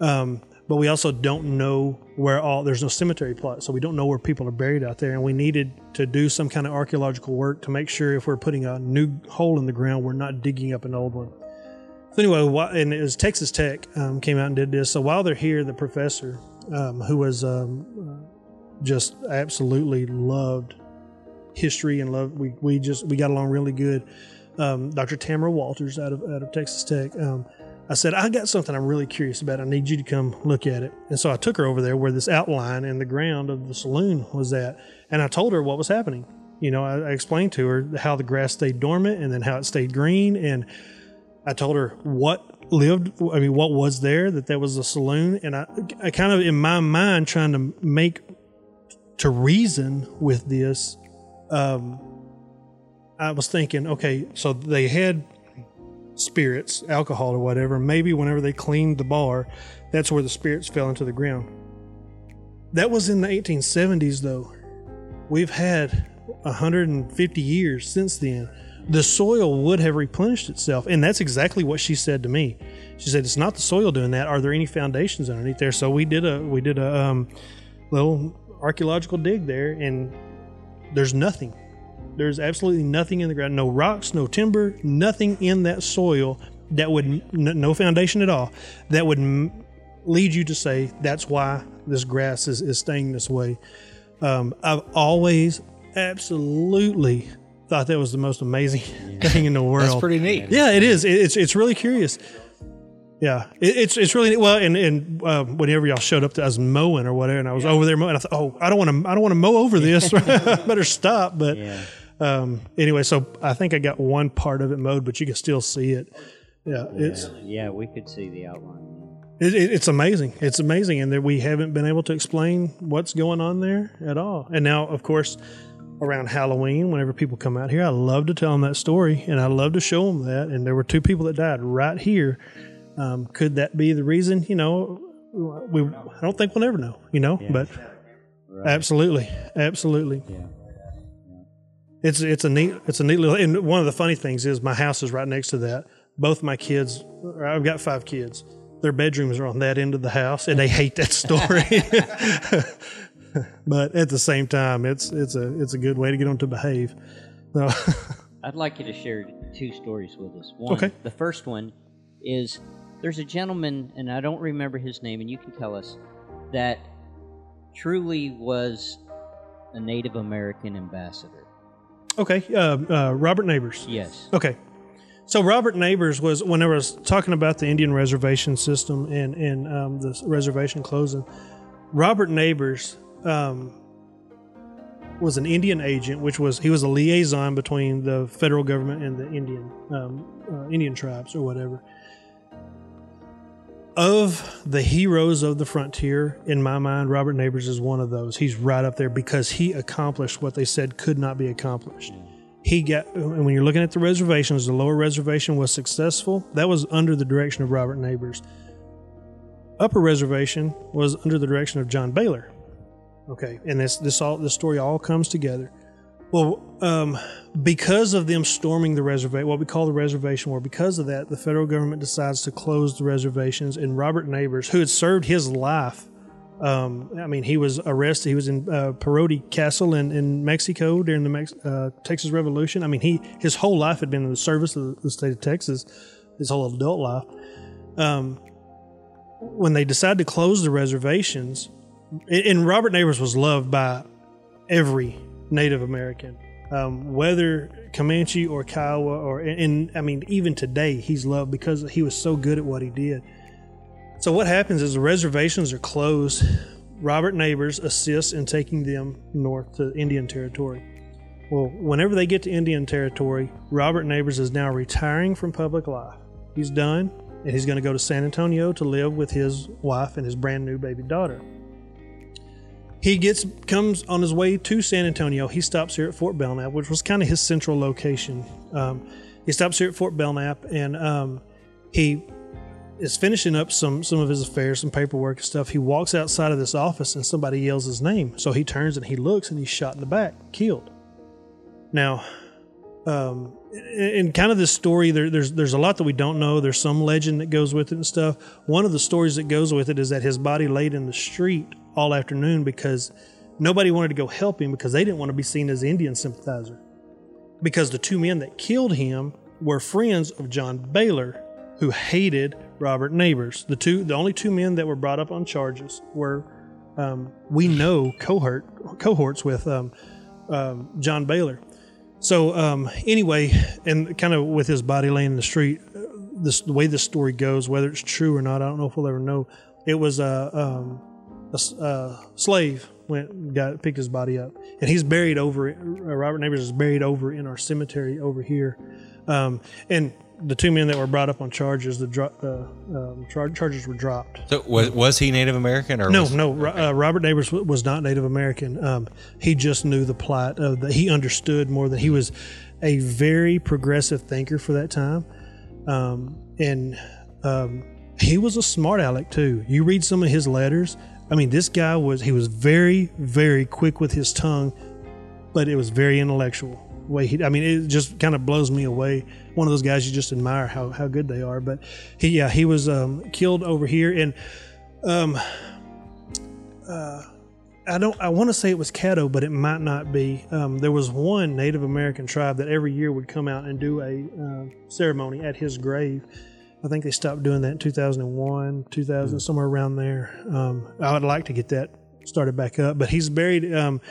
Um, but we also don't know where all, there's no cemetery plot, so we don't know where people are buried out there. And we needed to do some kind of archaeological work to make sure if we're putting a new hole in the ground, we're not digging up an old one. So anyway, and it was Texas Tech um, came out and did this. So while they're here, the professor, um, who was um, just absolutely loved history and loved, we, we just, we got along really good. Um, Doctor Tamara Walters out of out of Texas Tech. Um, I said, I got something I'm really curious about. I need you to come look at it. And so I took her over there where this outline in the ground of the saloon was at. And I told her what was happening. You know, I, I explained to her how the grass stayed dormant and then how it stayed green. And I told her what lived, I mean, what was there, that there was a saloon. And I, I kind of, in my mind, trying to make, to reason with this, um, I was thinking, okay, so they had spirits, alcohol or whatever. Maybe whenever they cleaned the bar, that's where the spirits fell into the ground. That was in the eighteen seventies, though. We've had one hundred fifty years since then. The soil would have replenished itself, and that's exactly what she said to me. She said, "It's not the soil doing that. Are there any foundations underneath there?" So we did a we did a um, little archaeological dig there, and there's nothing. There's absolutely nothing in the ground, no rocks, no timber, nothing in that soil that would, n- no foundation at all, that would m- lead you to say that's why this grass is, is staying this way. Um, I've always absolutely thought that was the most amazing yeah. thing in the world. That's pretty neat. Yeah, it is. It, it's it's really curious. Yeah, it, it's it's really neat. Well, and and uh, whenever y'all showed up, to, I was mowing or whatever, and I was yeah. over there mowing. I thought, oh, I don't want to, I don't want to mow over this. Better stop. But. Yeah. Um, anyway, so I think I got one part of it mowed, but you can still see it. Yeah, yeah, it's, yeah we could see the outline. It, it, it's amazing. It's amazing. And that we haven't been able to explain what's going on there at all. And now, of course, around Halloween, whenever people come out here, I love to tell them that story, and I love to show them that. And there were two people that died right here. Um, could that be the reason? You know, we I don't think we'll ever know, you know, yeah. but right. absolutely, absolutely. Yeah. It's it's a neat it's a neat little, and one of the funny things is my house is right next to that. Both my kids, I've got five kids. Their bedrooms are on that end of the house, and they hate that story. But at the same time, it's it's a it's a good way to get them to behave. So I'd like you to share two stories with us. One, okay. The first one is there's a gentleman, and I don't remember his name, and you can tell us, that truly was a Native American ambassador. Okay, uh, uh, Robert Neighbors. Yes. Okay. So Robert Neighbors was, whenever I was talking about the Indian reservation system and, and um, the reservation closing, Robert Neighbors um, was an Indian agent, which was, he was a liaison between the federal government and the Indian, um, uh, Indian tribes or whatever. Of the heroes of the frontier, in my mind, Robert Neighbors is one of those. He's right up there because he accomplished what they said could not be accomplished. He got, and when you're looking at the reservations, the lower reservation was successful. That was under the direction of Robert Neighbors. Upper reservation was under the direction of John Baylor. Okay, and this this all this story all comes together. Well, um, because of them storming the reservation, what we call the reservation war, because of that, the federal government decides to close the reservations, and Robert Neighbors, who had served his life Um, I mean, he was arrested. He was in uh, Perote Castle in, in Mexico during the Mex- uh, Texas Revolution. I mean, he his whole life had been in the service of the state of Texas, his whole adult life. Um, when they decided to close the reservations, and Robert Neighbors was loved by every Native American, um, whether Comanche or Kiowa, or and I mean, even today, he's loved because he was so good at what he did. So what happens is the reservations are closed. Robert Neighbors assists in taking them north to Indian Territory. Well, whenever they get to Indian Territory, Robert Neighbors is now retiring from public life. He's done, and he's going to go to San Antonio to live with his wife and his brand new baby daughter. He gets comes on his way to San Antonio. He stops here at Fort Belknap, which was kind of his central location. Um, he stops here at Fort Belknap, and um, he... is finishing up some some of his affairs, some paperwork and stuff. He walks outside of this office and somebody yells his name. So he turns and he looks and he's shot in the back, killed. Now, um, in kind of this story, there, there's there's a lot that we don't know. There's some legend that goes with it and stuff. One of the stories that goes with it is that his body laid in the street all afternoon because nobody wanted to go help him because they didn't want to be seen as Indian sympathizer. Because the two men that killed him were friends of John Baylor, who hated Robert Neighbors. The two, the only two men that were brought up on charges were, um, we know, cohort cohorts with um, um, John Baylor. So um, anyway, and kind of with his body laying in the street, this, the way this story goes, whether it's true or not, I don't know if we'll ever know. It was a, um, a, a slave went got picked his body up, and he's buried over. Robert Neighbors is buried over in our cemetery over here, um, and. The two men that were brought up on charges, the dro- uh, um, char- charges were dropped. So was was he Native American or no? Was, no, okay. uh, Robert Neighbors w- was not Native American. Um, he just knew the plight of the. He understood more than he was. A very progressive thinker for that time, um, and um, he was a smart aleck too. You read some of his letters. I mean, this guy was. He was very, very quick with his tongue, but it was very intellectual. Way he, I mean, it just kind of blows me away. One of those guys you just admire how, how good they are. But he, yeah, he was um, killed over here, and um, uh, I don't. I want to say it was Caddo, but it might not be. Um, there was one Native American tribe that every year would come out and do a uh, ceremony at his grave. I think they stopped doing that in two thousand one, two thousand, mm-hmm. somewhere around there. Um, I would like to get that started back up, but he's buried. Um,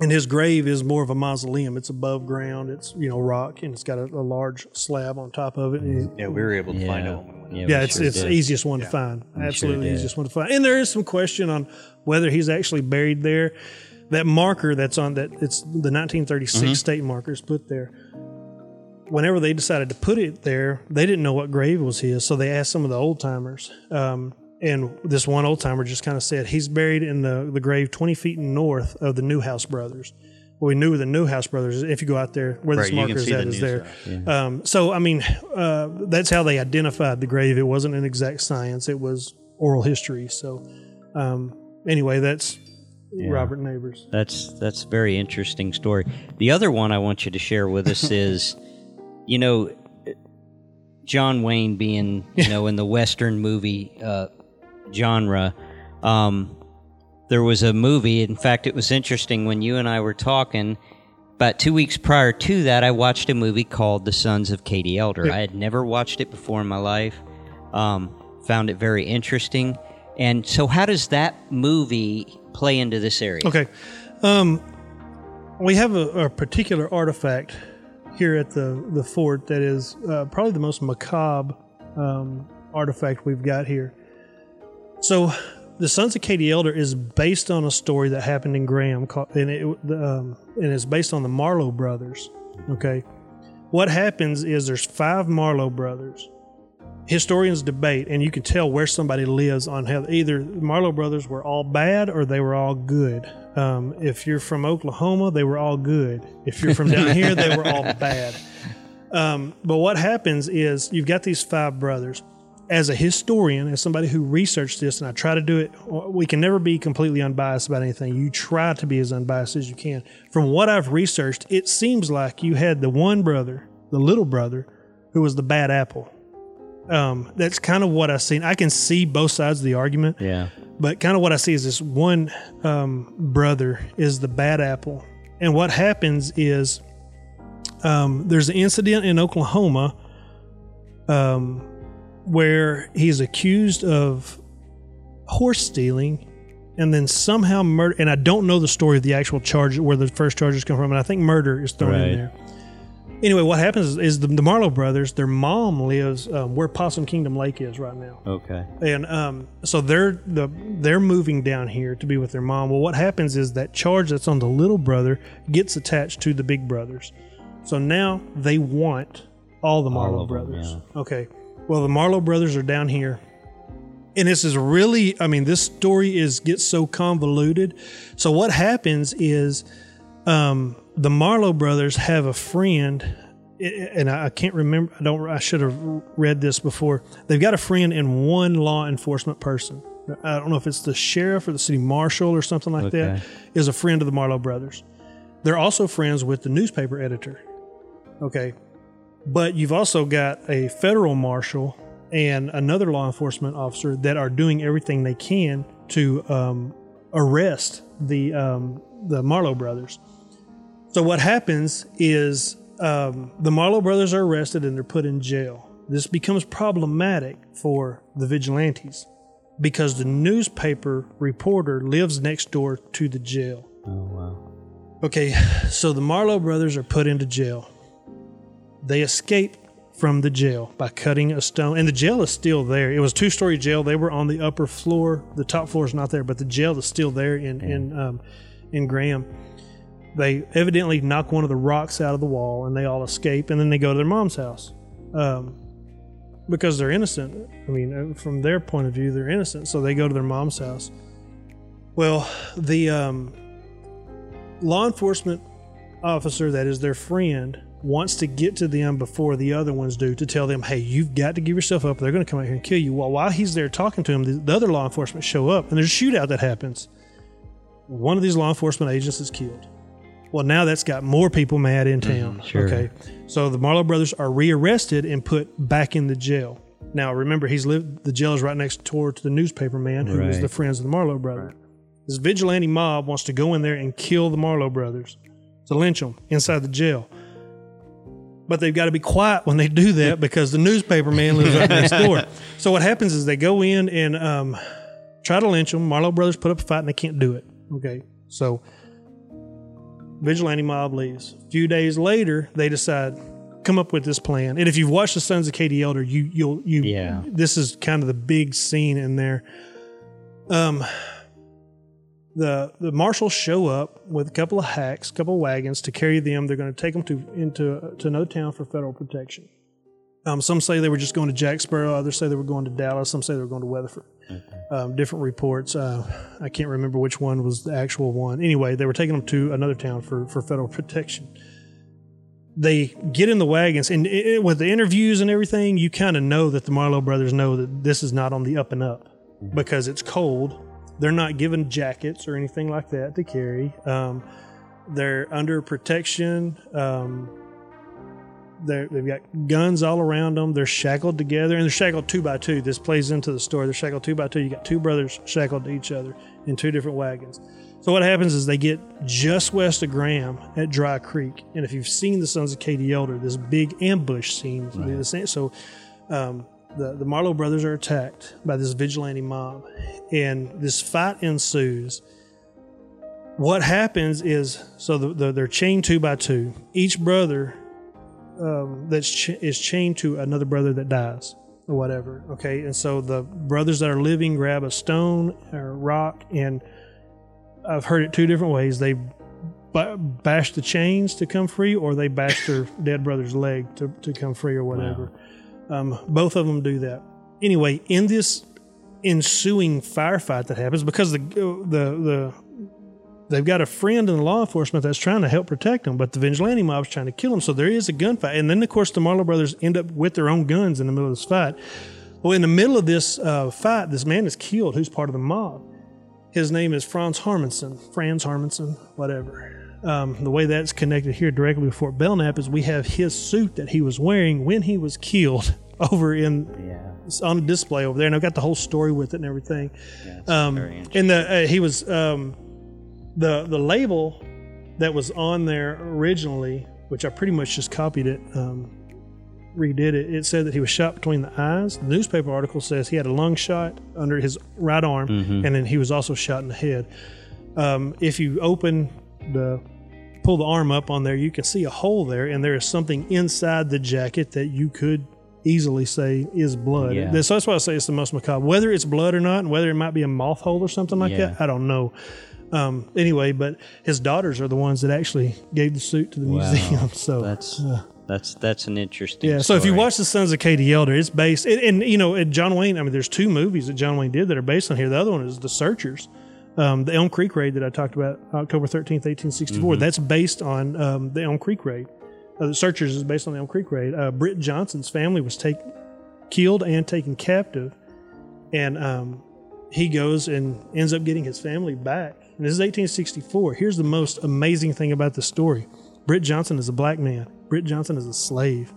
And his grave is more of a mausoleum. It's above ground. It's, you know, rock, and it's got a, a large slab on top of it. Yeah, we were able to yeah. find out. Yeah, yeah it's sure it's the easiest one yeah. to find. We Absolutely sure easiest one to find. And there is some question on whether he's actually buried there. That marker that's on that, it's the nineteen thirty-six mm-hmm. state markers put there. Whenever they decided to put it there, they didn't know what grave was his, so they asked some of the old timers. Um, And this one old timer just kind of said, he's buried in the, the grave twenty feet north of the Newhouse brothers. Well, we knew the Newhouse brothers, if you go out there, where right, this marker is at, the is there. Yeah. Um, so, I mean, uh, that's how they identified the grave. It wasn't an exact science. It was oral history. So, um, anyway, that's yeah. Robert Neighbors. That's, that's a very interesting story. The other one I want you to share with us is, you know, John Wayne being, you know, in the Western movie uh genre. Um, there was a movie, in fact, it was interesting when you and I were talking, about two weeks prior to that, I watched a movie called The Sons of Katie Elder. Yep. I had never watched it before in my life, um, found it very interesting. And so how does that movie play into this area? Okay. Um, we have a, a particular artifact here at the, the fort that is uh, probably the most macabre um, artifact we've got here. So, the Sons of Katie Elder is based on a story that happened in Graham, and, it, um, and it's based on the Marlowe brothers, okay? What happens is there's five Marlowe brothers. Historians debate, and you can tell where somebody lives on how either Marlowe brothers were all bad or they were all good. Um, if you're from Oklahoma, they were all good. If you're from down here, they were all bad. Um, but what happens is you've got these five brothers. As a historian, as somebody who researched this, and I try to do it, we can never be completely unbiased about anything. You try to be as unbiased as you can. From what I've researched, it seems like you had the one brother, the little brother, who was the bad apple. Um, that's kind of what I've seen. I can see both sides of the argument. Yeah. But kind of what I see is this one um, brother is the bad apple. And what happens is um, there's an incident in Oklahoma um, where he's accused of horse stealing and then somehow murder. And I don't know the story of the actual charge, where the first charges come from. And I think murder is thrown right in there. Anyway, what happens is, is the, the Marlowe brothers, their mom lives um, where Possum Kingdom Lake is right now. Okay. And um, so they're the, they're moving down here to be with their mom. Well, what happens is that charge that's on the little brother gets attached to the big brothers. So now they want all the Marlowe all brothers. Them, yeah. Okay. Well, the Marlowe brothers are down here. And this is really, I mean, this story is gets so convoluted. So what happens is... Um, the Marlowe brothers have a friend, and I can't remember. I don't. I should have read this before. They've got a friend and one law enforcement person. I don't know if it's the sheriff or the city marshal or something like okay. that. Is a friend of the Marlowe brothers. They're also friends with the newspaper editor. Okay, but you've also got a federal marshal and another law enforcement officer that are doing everything they can to um, arrest the um, the Marlowe brothers. So what happens is um, the Marlowe brothers are arrested and they're put in jail. This becomes problematic for the vigilantes because the newspaper reporter lives next door to the jail. Oh, wow. Okay, so the Marlowe brothers are put into jail. They escape from the jail by cutting a stone. And the jail is still there. It was a two-story jail. They were on the upper floor. The top floor is not there, but the jail is still there in, yeah. in, um, in Graham. They evidently knock one of the rocks out of the wall and they all escape, and then they go to their mom's house um, because they're innocent. I mean, from their point of view, they're innocent. So they go to their mom's house. Well, the um, law enforcement officer that is their friend wants to get to them before the other ones do to tell them, hey, you've got to give yourself up. They're going to come out here and kill you. Well, while he's there talking to him, the, the other law enforcement show up and there's a shootout that happens. One of these law enforcement agents is killed. Well, now that's got more people mad in town. Mm, sure. Okay. So the Marlowe brothers are rearrested and put back in the jail. Now, remember, he's lived, the jail is right next door to the newspaper man who right. is the friends of the Marlowe brothers. Right. This vigilante mob wants to go in there and kill the Marlowe brothers, to lynch them inside the jail. But they've got to be quiet when they do that because the newspaper man lives right next door. So what happens is they go in and um, try to lynch them. Marlowe brothers put up a fight and they can't do it. Okay. So... vigilante mob leaves. A few days later, they decide come up with this plan. And if you've watched the Sons of Katie Elder, you you'll you yeah. this is kind of the big scene in there. Um, the the marshals show up with a couple of hacks, a couple of wagons to carry them. They're going to take them to into uh, to no town for federal protection. Um, some say they were just going to Jacksboro. Others say they were going to Dallas. Some say they were going to Weatherford. Um, different reports. Uh, I can't remember which one was the actual one. Anyway, they were taking them to another town for, for federal protection. They get in the wagons, and it, it, with the interviews and everything, you kind of know that the Marlowe brothers know that this is not on the up and up because it's cold. They're not given jackets or anything like that to carry. Um, they're under protection. Um, They're, they've got guns all around them. They're shackled together, and they're shackled two by two. This plays into the story. They're shackled two by two. You got two brothers shackled to each other in two different wagons. So what happens is they get just west of Graham at Dry Creek, and if you've seen the Sons of Katie Elder, this big ambush scene. Right. So um, the the Marlowe brothers are attacked by this vigilante mob, and this fight ensues. What happens is so the, the, they're chained two by two. Each brother. Um, that ch- is chained to another brother that dies or whatever. Okay, and so the brothers that are living grab a stone or a rock, and I've heard it two different ways. They b- bash the chains to come free, or they bash their dead brother's leg to, to come free or whatever. Wow. Um, both of them do that. Anyway, in this ensuing firefight that happens, because the the the they've got a friend in the law enforcement that's trying to help protect them, but the vigilante mob's trying to kill them. So there is a gunfight. And then, of course, the Marlowe brothers end up with their own guns in the middle of this fight. Well, in the middle of this uh, fight, this man is killed who's part of the mob. His name is Franz Harmonson, Franz Harmonson, whatever. Um, the way that's connected here directly with Fort Belknap is we have his suit that he was wearing when he was killed over in yeah. It's on a display over there, and I've got the whole story with it and everything. Yeah, um, very interesting. And the uh, he was um, the the label that was on there originally, which I pretty much just copied it, um, redid it. It said that he was shot between the eyes. The newspaper article says he had a lung shot under his right arm, mm-hmm. and then he was also shot in the head. Um, if you open the pull the arm up on there, you can see a hole there, and there is something inside the jacket that you could easily say is blood. Yeah. So that's why I say it's the most macabre. Whether it's blood or not, and whether it might be a moth hole or something like yeah. that, I don't know. Um, anyway, but his daughters are the ones that actually gave the suit to the wow. museum. So that's uh, that's that's an interesting. Yeah. So story. If you watch The Sons of Katie Elder, it's based, and, and you know, John Wayne. I mean, there's two movies that John Wayne did that are based on here. The other one is The Searchers. Um, the Elm Creek raid that I talked about, October thirteenth, eighteen sixty-four, mm-hmm. that's based on um, the Elm Creek raid. Uh, the Searchers is based on the Elm Creek raid. Uh, Britt Johnson's family was take, killed and taken captive, and um, he goes and ends up getting his family back. And this is eighteen sixty-four. Here's the most amazing thing about this story. Britt Johnson is a black man. Britt Johnson is a slave.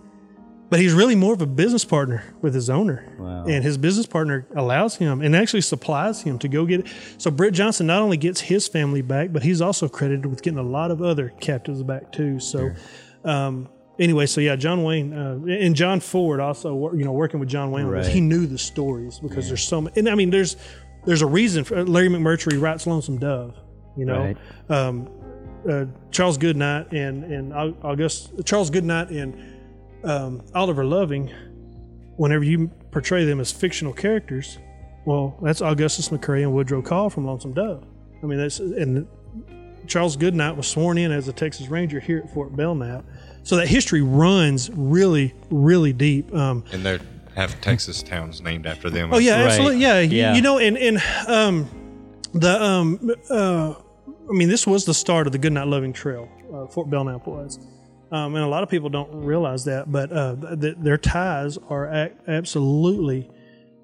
But he's really more of a business partner with his owner. Wow. And his business partner allows him and actually supplies him to go get it. So Britt Johnson not only gets his family back, but he's also credited with getting a lot of other captives back too. So sure. um, anyway, so yeah, John Wayne uh, and John Ford also, you know, working with John Wayne, right. he knew the stories because yeah. there's so many. And I mean, there's there's a reason for Larry McMurtry writes Lonesome Dove, you know. Right. Um, uh, Charles Goodnight and, and August, Charles Goodnight and Um, Oliver Loving, whenever you portray them as fictional characters, well, that's Augustus McCrae and Woodrow Call from Lonesome Dove. I mean, that's and Charles Goodnight was sworn in as a Texas Ranger here at Fort Belknap, so that history runs really, really deep. Um, and they have Texas towns named after them. Oh yeah, right. absolutely, yeah. yeah. You, you know, and and um, the um, uh, I mean, this was the start of the Goodnight Loving Trail. Uh, Fort Belknap was. Um, and a lot of people don't realize that, but uh, th- their ties are a- absolutely.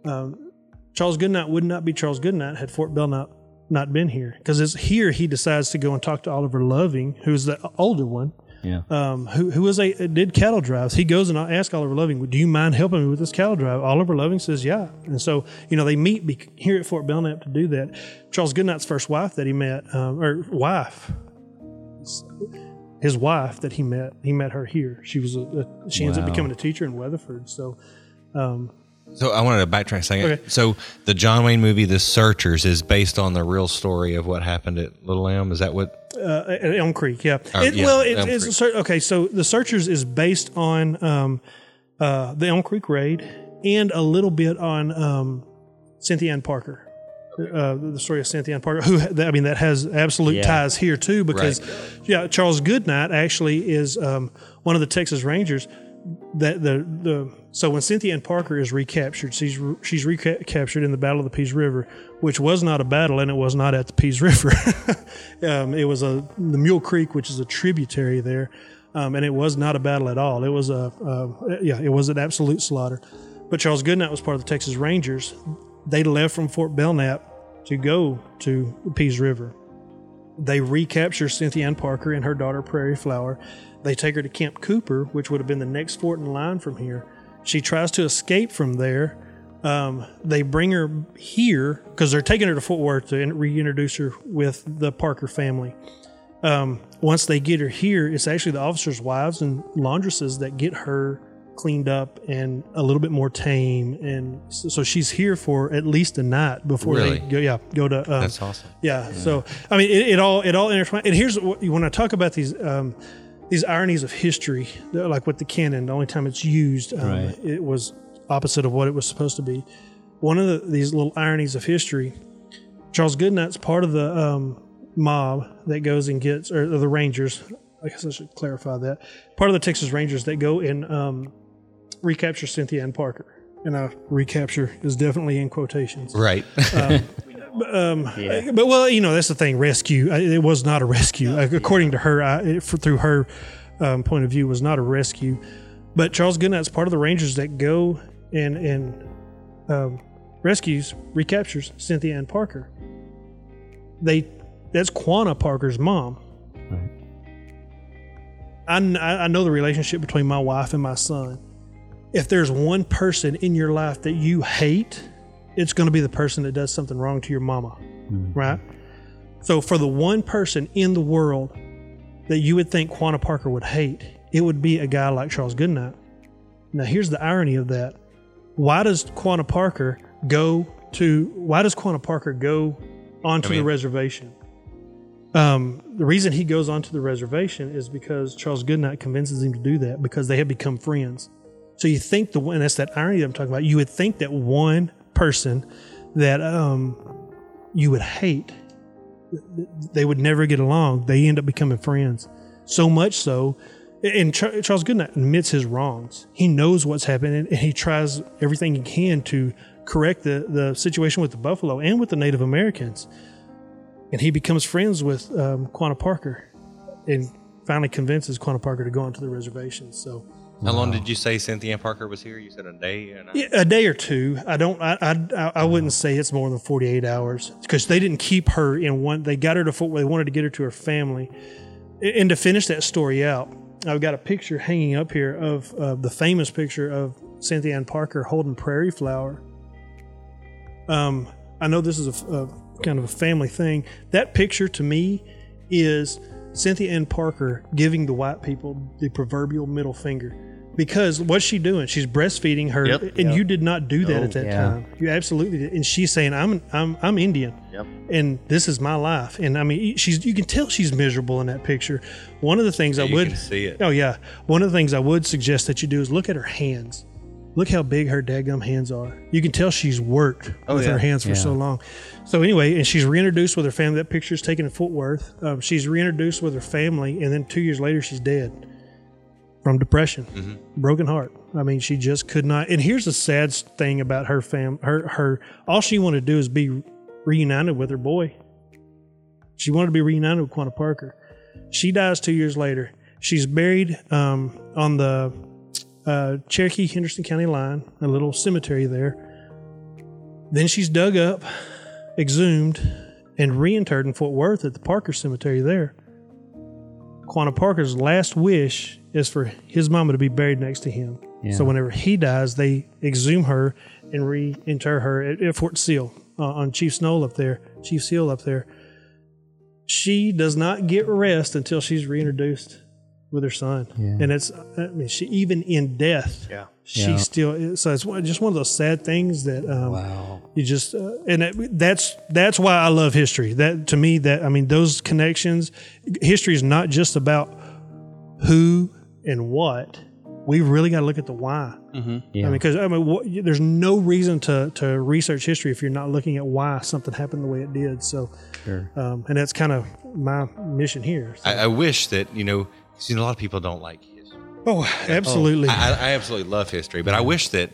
Um, Charles Goodnight would not be Charles Goodnight had Fort Belknap not been here, because it's here he decides to go and talk to Oliver Loving, who's the older one, yeah. um, who who was a did cattle drives. He goes and asks Oliver Loving, "Do you mind helping me with this cattle drive?" Oliver Loving says, "Yeah," and so you know they meet be- here at Fort Belknap to do that. Charles Goodnight's first wife that he met, um, or wife. His wife that he met, he met her here. She was a, a she wow. ends up becoming a teacher in Weatherford. So, um, so I wanted to backtrack a second. Okay. So the John Wayne movie, The Searchers, is based on the real story of what happened at Little Elm. Is that what? Uh, at Elm Creek, yeah. Oh, it, yeah well, it, Elm it's Creek. A, okay. So The Searchers is based on um, uh, the Elm Creek raid and a little bit on um, Cynthia Ann Parker. Uh, the story of Cynthia Ann Parker, who I mean, that has absolute yeah. ties here too, because right. yeah, Charles Goodnight actually is um, one of the Texas Rangers. That the the so when Cynthia Ann Parker is recaptured, she's she's recaptured in the Battle of the Pease River, which was not a battle, and it was not at the Pease River. um, it was a the Mule Creek, which is a tributary there, um, and it was not a battle at all. It was a uh, yeah, it was an absolute slaughter. But Charles Goodnight was part of the Texas Rangers. They left from Fort Belknap to go to the Pease River. They recapture Cynthia Ann Parker and her daughter Prairie Flower. They take her to Camp Cooper, which would have been the next fort in line from here. She tries to escape from there. Um, they bring her here because they're taking her to Fort Worth to reintroduce her with the Parker family. Um, once they get her here, it's actually the officers' wives and laundresses that get her cleaned up and a little bit more tame, and so, so she's here for at least a night before really? they go. Yeah, go to. Um, That's awesome. Yeah, yeah. So I mean, it, it all it all intertwines. And here's when I talk about these um, these ironies of history, like with the canon. The only time it's used, um, right. it was opposite of what it was supposed to be. One of the, these little ironies of history. Charles Goodnight's part of the um, mob that goes and gets, or the Rangers. I guess I should clarify that. Part of the Texas Rangers that go and um, recapture Cynthia Ann Parker, and I recapture is definitely in quotations, right? um, um, yeah. But well, you know that's the thing. Rescue. It was not a rescue, no, according yeah. to her. I, it, for, through her um, point of view, was not a rescue. But Charles Goodnight's part of the Rangers that go and and um, rescues, recaptures Cynthia Ann Parker. They that's Quanah Parker's mom. Right. I I know the relationship between my wife and my son. if there's one person in your life that you hate, it's going to be the person that does something wrong to your mama, mm-hmm. right? So for the one person in the world that you would think Quanah Parker would hate, it would be a guy like Charles Goodnight. Now, here's the irony of that. Why does Quanah Parker go to, why does Quanah Parker go onto I mean, the reservation? Um, the reason he goes onto the reservation is because Charles Goodnight convinces him to do that because they have become friends. So you think the one, that's that irony that I'm talking about. You would think that one person that um, you would hate, they would never get along. They end up becoming friends. So much so, and Charles Goodnight admits his wrongs. He knows what's happening, and he tries everything he can to correct the, the situation with the buffalo and with the Native Americans. And he becomes friends with um, Quanah Parker and finally convinces Quanah Parker to go onto the reservation. So, how long did you say Cynthia Parker was here? You said a day, and yeah, a day or two. I don't. I. I, I wouldn't say it's more than forty-eight hours because they didn't keep her in one. They got her to Fort. They wanted to get her to her family. And to finish that story out, I've got a picture hanging up here of uh, the famous picture of Cynthia Ann Parker holding Prairie Flower. Um, I know this is a, a kind of a family thing. That picture to me is Cynthia Ann Parker giving the white people the proverbial middle finger. Because what's she doing? She's breastfeeding her, yep, and yep. you did not do that oh, at that yeah. time. You absolutely did. And she's saying, "I'm I'm I'm Indian, yep. and this is my life." And I mean, she's you can tell she's miserable in that picture. One of the things yeah, I would you can see it. Oh yeah, one of the things I would suggest that you do is look at her hands. Look how big her daggum hands are. You can tell she's worked oh, with yeah. her hands for yeah. so long. So anyway, and she's reintroduced with her family. That picture is taken in Fort Worth. Um, she's reintroduced with her family, and then two years later, she's dead. From depression, mm-hmm. broken heart. I mean, she just could not. And here's the sad thing about her fam. Her, her. All she wanted to do is be reunited with her boy. She wanted to be reunited with Quanah Parker. She dies two years later. She's buried um, on the uh, Cherokee Henderson County line, a little cemetery there. Then she's dug up, exhumed, and reinterred in Fort Worth at the Parker Cemetery there. Quanah Parker's last wish is for his mama to be buried next to him. Yeah. So whenever he dies, they exhume her and reinter her at, at Fort Seal uh, on Chief Snow up there, Chief Seal up there. She does not get rest until she's reintroduced with her son. Yeah. And it's, I mean, she even in death, yeah. she yeah. still, so it's just one of those sad things that um, wow. you just, uh, and it, that's, that's why I love history. That to me, that, I mean, those connections, history is not just about who and what. We really got to look at the why. Mm-hmm. Yeah. I mean, because I mean, wh- there's no reason to to research history if you're not looking at why something happened the way it did. So, sure. um, and that's kind of my mission here. So. I, I wish that you know, see, a lot of people don't like history. Oh, absolutely. Oh, I, I absolutely love history, but I wish that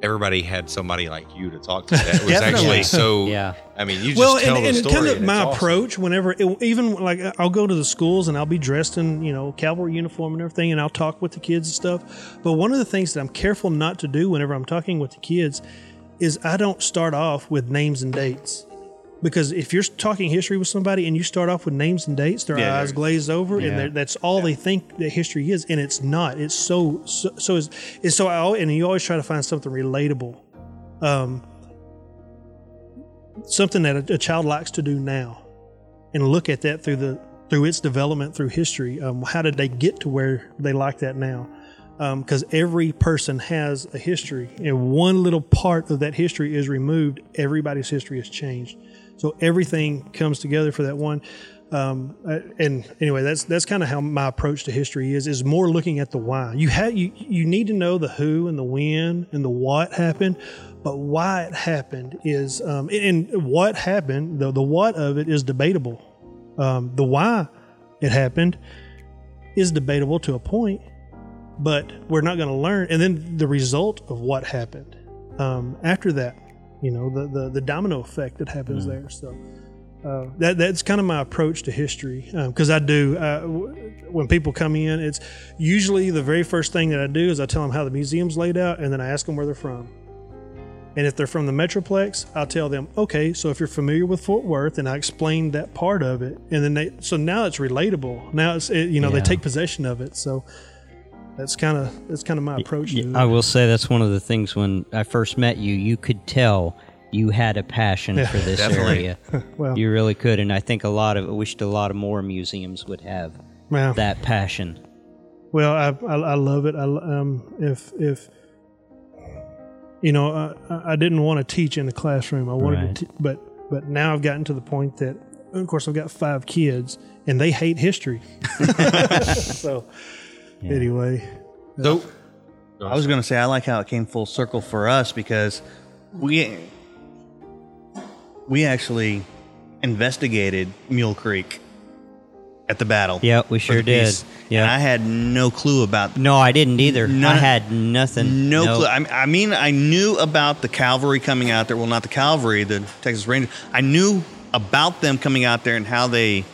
everybody had somebody like you to talk to. That was actually so. Yeah. I mean, you just well, tell and, the and story. Well, and kind of my awesome. approach whenever, it, even like I'll go to the schools and I'll be dressed in, you know, cavalry uniform and everything, and I'll talk with the kids and stuff. But one of the things that I'm careful not to do whenever I'm talking with the kids is I don't start off with names and dates. Because if you're talking history with somebody and you start off with names and dates, their yeah, eyes glaze over, yeah. and that's all yeah. they think that history is, and it's not. It's so so. so it's, it's so. I always, and you always try to find something relatable, um, something that a, a child likes to do now, and look at that through the through its development through history. Um, how did they get to where they like that now? Because um, every person has a history, and one little part of that history is removed, everybody's history has changed. So everything comes together for that one. Um, and anyway, that's that's kind of how my approach to history is, is more looking at the why. You have, you, you need to know the who and the when and the what happened, but why it happened is, um, and what happened, the, the what of it is debatable. Um, the why it happened is debatable to a point, but we're not going to learn. And then the result of what happened um, after that. You know, the, the, the domino effect that happens mm. there. So uh, that that's kind of my approach to history because um, I do. Uh, w- when people come in, it's usually the very first thing that I do is I tell them how the museum's laid out, and then I ask them where they're from. And if they're from the Metroplex, I'll tell them, okay, so if you're familiar with Fort Worth, and I explained that part of it, and then they, so now it's relatable. Now it's, it, you know, yeah. they take possession of it. So That's kind of that's kind of my approach to it. I will say that's one of the things when I first met you, you could tell you had a passion yeah, for this definitely. area. Well, you really could, and I think a lot of I wished a lot of more museums would have well, that passion. Well, I I, I love it. I, um, if if you know, I, I didn't want to teach in the classroom. I wanted right. to, te- but but now I've gotten to the point that, of course, I've got five kids, and they hate history. so. Yeah. Anyway, so I was going to say I like how it came full circle for us because we we actually investigated Mule Creek at the battle. Yeah, we sure did. Yeah, and I had no clue about. No, I didn't either. None, I had nothing. No, no. clue. I, I mean, I knew about the cavalry coming out there. Well, not the cavalry, the Texas Ranger. I knew about them coming out there and how they.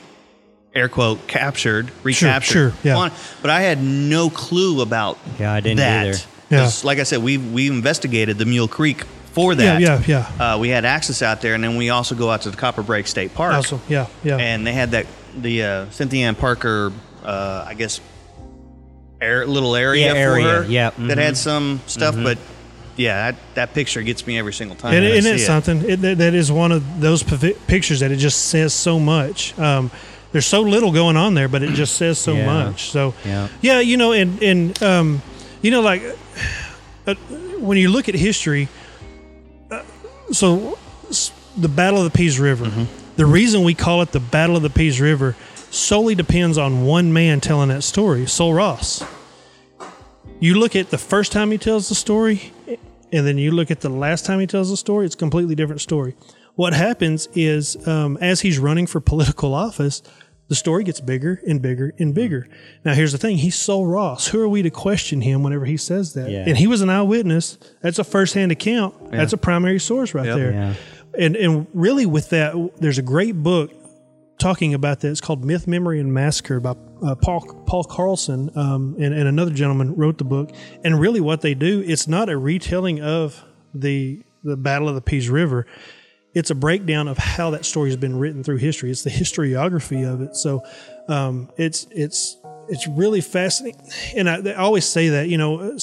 Air quote captured, recaptured. Sure, sure, yeah. But I had no clue about yeah, I didn't that. Either. Yeah. Like I said, we we investigated the Mule Creek for that. Yeah, yeah, yeah. Uh, we had access out there, and then we also go out to the Copper Break State Park. Awesome, yeah, yeah. And they had that the uh, Cynthia Ann Parker, uh, I guess, air, little area, yeah, area for her yeah, mm-hmm. that had some stuff, mm-hmm. but. Yeah, that, that picture gets me every single time. And, and it's something it, that, that is one of those pictures that it just says so much. Um, there's so little going on there, but it just says so yeah. much. So, yeah. yeah, you know, and and um, you know, like uh, when you look at history, uh, so the Battle of the Pease River. Mm-hmm. The reason we call it the Battle of the Pease River solely depends on one man telling that story, Sol Ross. You look at the first time he tells the story, and then you look at the last time he tells the story, it's a completely different story. What happens is, um, as he's running for political office, the story gets bigger and bigger and bigger. Now, here's the thing. He's Sol Ross. Who are we to question him whenever he says that? Yeah. And he was an eyewitness. That's a firsthand account. Yeah. That's a primary source right yep. there. Yeah. And, and really with that, there's a great book talking about that. It's called Myth, Memory, and Massacre by Uh, Paul Paul Carlson um, and, and another gentleman wrote the book, and really what they do, it's not a retelling of the the Battle of the Pease River. It's a breakdown of how that story has been written through history. It's the historiography of it. So um, it's it's it's really fascinating. And I, I always say that, you know,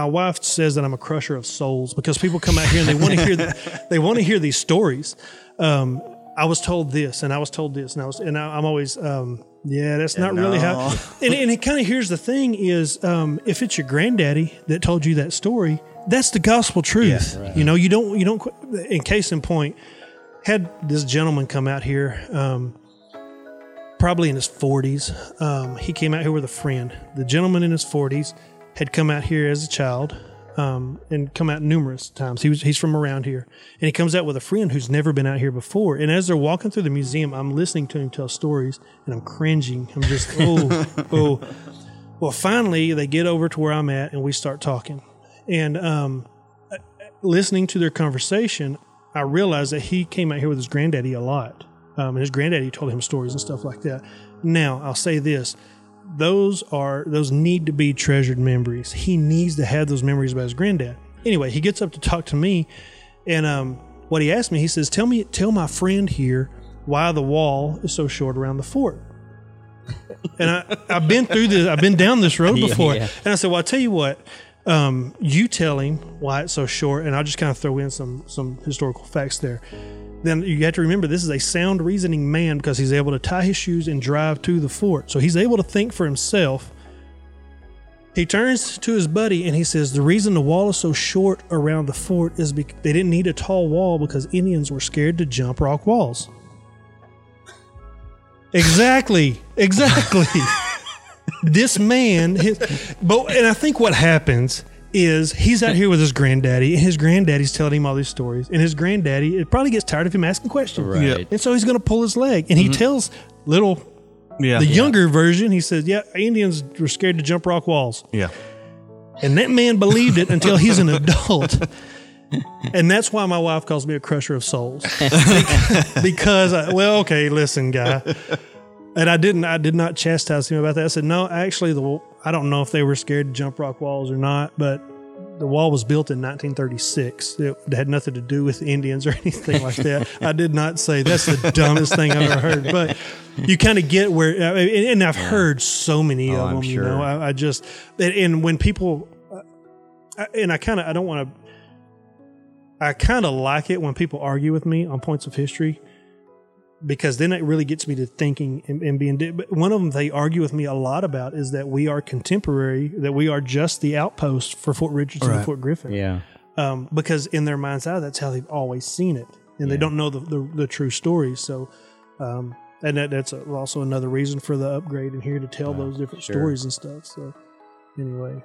my wife says that I'm a crusher of souls because people come out here and they want to hear the, they want to hear these stories. Um, I was told this, and I was told this, and I was, and I, I'm always. Um, Yeah, that's yeah, not no. really how. And, and it kind of here's the thing is, um, if it's your granddaddy that told you that story, that's the gospel truth. Yeah, right. You know, you don't, you don't. In case in point, had this gentleman come out here, um, probably in his forties. Um, he came out here with a friend. The gentleman in his forties had come out here as a child, um, and come out numerous times. He was he's from around here, and he comes out with a friend who's never been out here before. And as they're walking through the museum, I'm listening to him tell stories, and I'm cringing. I'm just oh oh. Well, finally they get over to where I'm at, and we start talking. And um, listening to their conversation, I realized that he came out here with his granddaddy a lot, um, and his granddaddy told him stories and stuff like that. Now I'll say this. Those are those need to be treasured memories. He needs to have those memories about his granddad. Anyway, he gets up to talk to me, and um, what he asked me, he says, "Tell me, tell my friend here why the wall is so short around the fort." And I, I've been through this. I've been down this road before. Yeah, yeah. And I said, "Well, I'll tell you what. Um, you tell him why it's so short, and I'll just kind of throw in some some historical facts there." Then you have to remember, this is a sound reasoning man because he's able to tie his shoes and drive to the fort. So he's able to think for himself. He turns to his buddy and he says, the reason the wall is so short around the fort is because they didn't need a tall wall because Indians were scared to jump rock walls. Exactly. Exactly. This man, his, but, and I think what happens is he's out here with his granddaddy, and his granddaddy's telling him all these stories, and his granddaddy it probably gets tired of him asking questions, right. yeah. and so he's going to pull his leg, and mm-hmm. he tells little, yeah, the yeah. younger version, he says, "Yeah, Indians were scared to jump rock walls." Yeah, and that man believed it until he's an adult, and that's why my wife calls me a crusher of souls because, I, well, okay, listen, guy. And I didn't. I did not chastise him about that. I said, "No, actually, the I don't know if they were scared to jump rock walls or not, but The wall was built in nineteen thirty-six. It had nothing to do with Indians or anything like that. I did not say that's the dumbest thing I've ever heard, but you kind of get where, and I've heard so many oh, of them, I'm sure. you know, I, I just, and when people, and I kind of, I don't want to, I kind of like it when people argue with me on points of history, because then it really gets me to thinking and, and being, but one of them they argue with me a lot about is that we are contemporary, that we are just the outpost for Fort Richardson right. and Fort Griffin. Yeah. Um, because in their mind's eye, that's how they've always seen it. And yeah. they don't know the, the, the true story. So, um, and that, that's also another reason for the upgrade in here to tell wow. those different sure. stories and stuff. So anyway.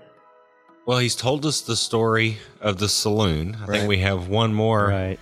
Well, he's told us the story of the saloon. I right. think we have one more. Right.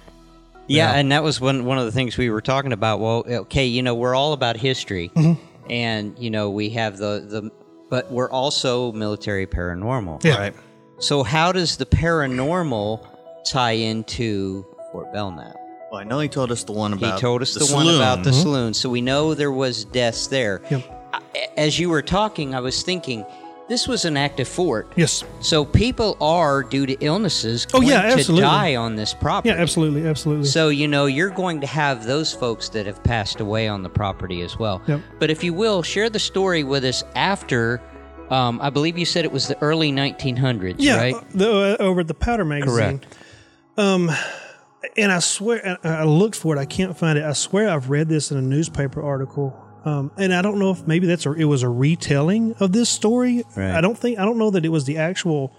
Yeah, yeah, and that was one one of the things we were talking about. Well, okay, you know, we're all about history, mm-hmm. and you know, we have the, the, but we're also military paranormal. Yeah. Right. So how does the paranormal tie into Fort Belknap? Well, I know he told us the one about he told us the, the one saloon. about the mm-hmm. saloon. So we know there was deaths there. Yep. I, as you were talking, I was thinking. This was an active fort. Yes. So people are, due to illnesses, going oh, yeah, absolutely. to die on this property. Yeah, absolutely, absolutely. So, you know, you're going to have those folks that have passed away on the property as well. Yep. But if you will, share the story with us after, um, I believe you said it was the early nineteen hundreds, yeah, right? Yeah, uh, the, uh, over at the Powder magazine. Correct. Um, and I swear, I, I looked for it. I can't find it. I swear I've read this in a newspaper article. Um, and I don't know if maybe that's a, it was a retelling of this story. Right. I don't think I don't know that it was the actual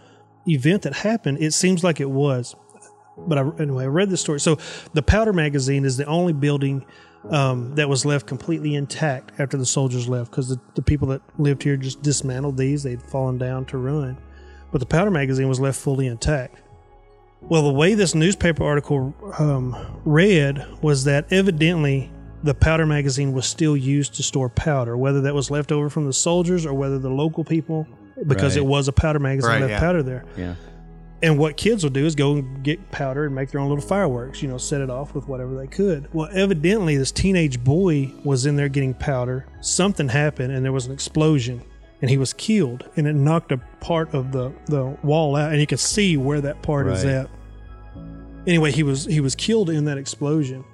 event that happened. It seems like it was, but I, anyway, I read the story. So the Powder magazine is the only building um, that was left completely intact after the soldiers left, because the, the people that lived here just dismantled these. They'd fallen down to ruin, but the Powder magazine was left fully intact. Well, the way this newspaper article um, read was that evidently the powder magazine was still used to store powder, whether that was left over from the soldiers or whether the local people, because right. it was a powder magazine, right, left yeah. powder there. Yeah. And what kids would do is go and get powder and make their own little fireworks, you know, set it off with whatever they could. Well, evidently this teenage boy was in there getting powder. Something happened and there was an explosion and he was killed, and it knocked a part of the, the wall out, and you can see where that part right. is at. Anyway, he was, he was killed in that explosion.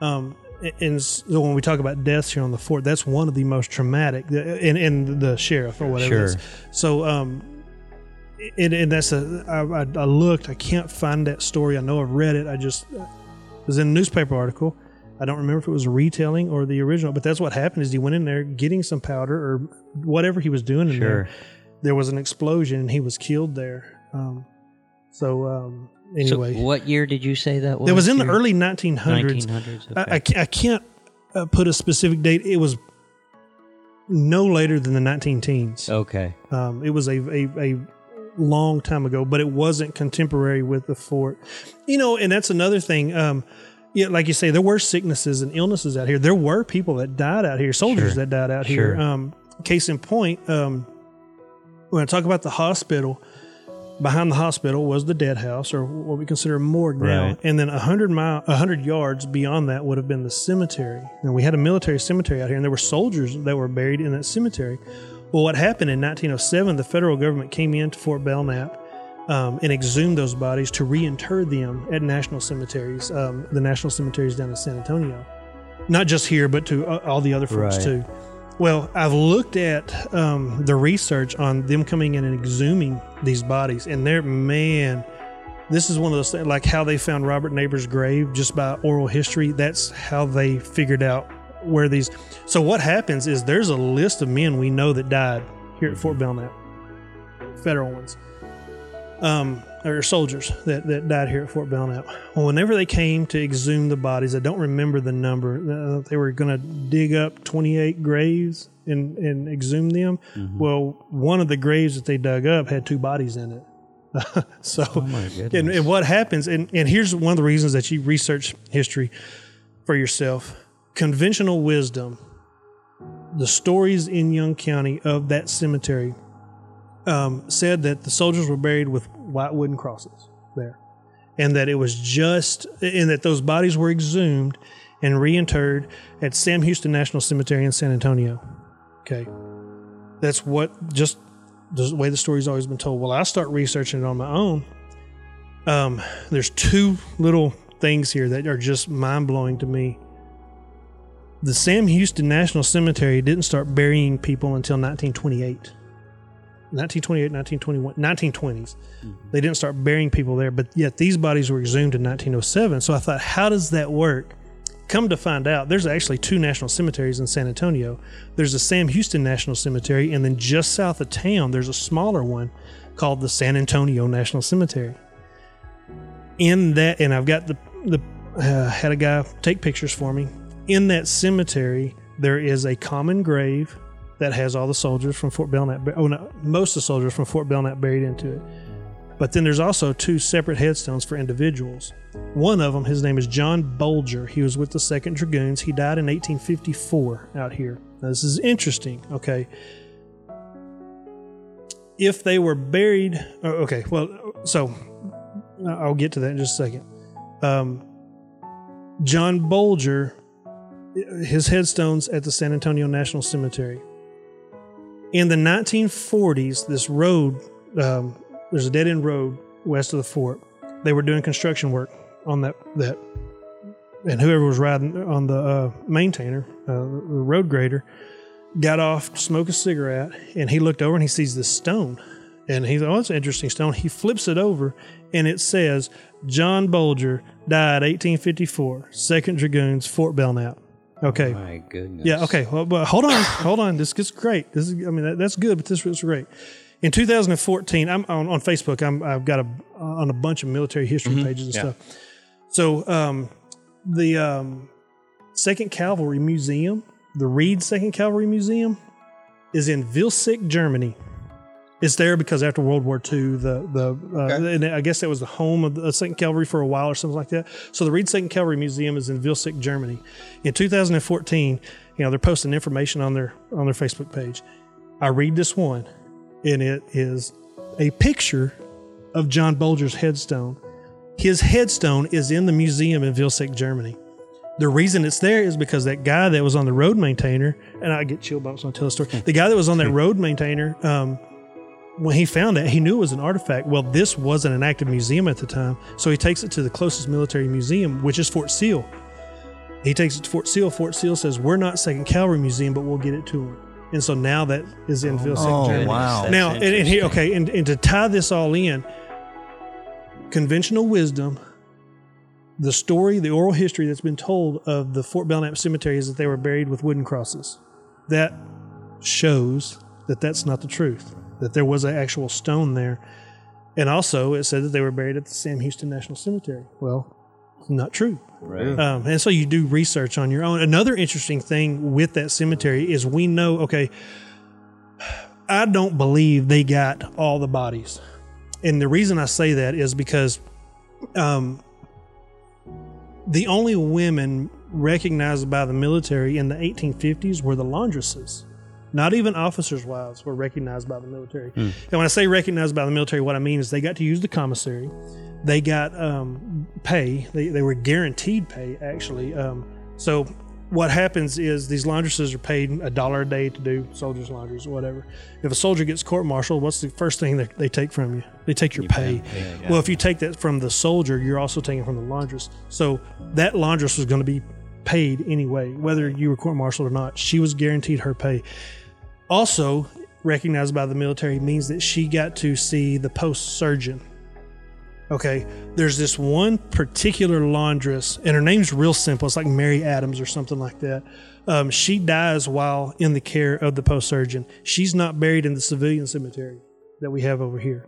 Um, And so when we talk about deaths here on the fort, that's one of the most traumatic, and, and the sheriff or whatever. Sure. It is. So, um, and, and that's a, I, I looked, I can't find that story. I know I've read it. I just, it was in a newspaper article. I don't remember if it was a retelling or the original, but that's what happened is he went in there getting some powder or whatever he was doing in sure. there. There was an explosion and he was killed there. Um, so, um, Anyway, so what year did you say that was? It was in the year? early nineteen hundreds. nineteen hundreds okay. I, I, I can't uh, put a specific date. It was no later than the nineteen teens. Okay. Um, it was a, a, a long time ago, but it wasn't contemporary with the fort. You know, and that's another thing. Um, yeah, like you say, there were sicknesses and illnesses out here. There were people that died out here, soldiers sure. that died out sure. here. Um, case in point, um, when I talk about the hospital, behind the hospital was the dead house, or what we consider a morgue now. Right. And then a hundred mile, a hundred yards beyond that would have been the cemetery. And we had a military cemetery out here, and there were soldiers that were buried in that cemetery. Well, what happened in nineteen oh seven, the federal government came into Fort Belknap um, and exhumed those bodies to reinter them at national cemeteries, um, the national cemeteries down in San Antonio. Not just here, but to uh, all the other forts right. too. Well, I've looked at um, the research on them coming in and exhuming these bodies, and they're, man, this is one of those things, like how they found Robert Neighbor's grave just by oral history. That's how they figured out where these, so what happens is there's a list of men we know that died here at Fort Belknap, federal ones, um, or soldiers that, that died here at Fort Belknap. Well, whenever they came to exhume the bodies, I don't remember the number, uh, they were going to dig up twenty-eight graves and, and exhume them. Mm-hmm. Well, one of the graves that they dug up had two bodies in it. Uh, so, oh my goodness. And, and what happens, and, and here's one of the reasons that you research history for yourself. Conventional wisdom, the stories in Young County of that cemetery, Um, said that the soldiers were buried with white wooden crosses there, and that it was just, and that those bodies were exhumed and reinterred at Sam Houston National Cemetery in San Antonio. Okay. That's what, just the way the story's always been told. Well, I start researching it on my own, Um, there's two little things here that are just mind-blowing to me. The Sam Houston National Cemetery didn't start burying people until nineteen twenty-eight. nineteen twenty-eight, nineteen twenty-one, nineteen twenties. Mm-hmm. They didn't start burying people there, but yet these bodies were exhumed in nineteen oh seven. So I thought, how does that work? Come to find out, there's actually two national cemeteries in San Antonio. There's the Sam Houston National Cemetery, and then just south of town, there's a smaller one called the San Antonio National Cemetery. In that, and I've got the, the uh, had a guy take pictures for me. In that cemetery, there is a common grave that has all the soldiers from Fort Belknap, oh no, most of the soldiers from Fort Belknap buried into it. But then there's also two separate headstones for individuals. One of them, his name is John Bolger. He was with the Second Dragoons. He died in eighteen fifty-four out here. Now this is interesting, okay. If they were buried, okay, well, so I'll get to that in just a second. Um, John Bolger, his headstone's at the San Antonio National Cemetery. In the nineteen forties, this road, um, there's a dead-end road west of the fort. They were doing construction work on that, that, and whoever was riding on the uh, maintainer, uh, the road grader, got off to smoke a cigarette, and he looked over and he sees this stone. And he thought, oh, that's an interesting stone. He flips it over, and it says, John Bolger died eighteen fifty-four, Second Dragoons, Fort Belknap. Okay. Oh my goodness. Yeah, okay. Well, but hold on. hold on. This gets great. This is, I mean, that, that's good, but this was great. In two thousand fourteen, I'm on, on Facebook. I'm, I've got a on a bunch of military history mm-hmm. pages and yeah. stuff. So um, the um, Second Cavalry Museum, the Reed Second Cavalry Museum, is in Ville Station, Germany. It's there because after World War Two, the the uh, okay. and I guess that was the home of the Second Cavalry for a while or something like that. So the Reed Second Cavalry Museum is in Ville Station, Germany. In two thousand fourteen, you know, they're posting information on their on their Facebook page. I read this one, and it is a picture of John Bolger's headstone. His headstone is in the museum in Ville Station, Germany. The reason it's there is because that guy that was on the road maintainer, and I get chill bumps when I tell the story. The guy that was on that road maintainer, um, when he found it, he knew it was an artifact. Well, this wasn't an active museum at the time, so he takes it to the closest military museum, which is Fort Seal. He takes it to Fort Seal. Fort Seal says, we're not Second Cavalry Museum, but we'll get it to him. And so now that is in Ville Station, Germany. Oh, wow. Now, and, and he, okay, and, and to tie this all in, conventional wisdom, the story, the oral history that's been told of the Fort Belknap Cemetery is that they were buried with wooden crosses. That shows that that's not the truth, that there was an actual stone there. And also it said that they were buried at the Sam Houston National Cemetery. Well, not true. Right. Um, and so you do research on your own. Another interesting thing with that cemetery is we know, okay, I don't believe they got all the bodies. And the reason I say that is because um, the only women recognized by the military in the eighteen fifties were the laundresses. Not even officers' wives were recognized by the military. Mm. And when I say recognized by the military, what I mean is they got to use the commissary. They got um, pay. They, they were guaranteed pay, actually. Um, so what happens is these laundresses are paid a dollar a day to do soldiers' laundries or whatever. If a soldier gets court-martialed, what's the first thing that they take from you? They take your you pay. pay. Yeah, yeah. Well, if you take that from the soldier, you're also taking it from the laundress. So that laundress was going to be paid anyway, whether you were court-martialed or not. She was guaranteed her pay. Also recognized by the military means that she got to see the post surgeon. Okay, there's this one particular laundress, and her name's real simple. It's like Mary Adams or something like that. Um, she dies while in the care of the post surgeon. She's not buried in the civilian cemetery that we have over here.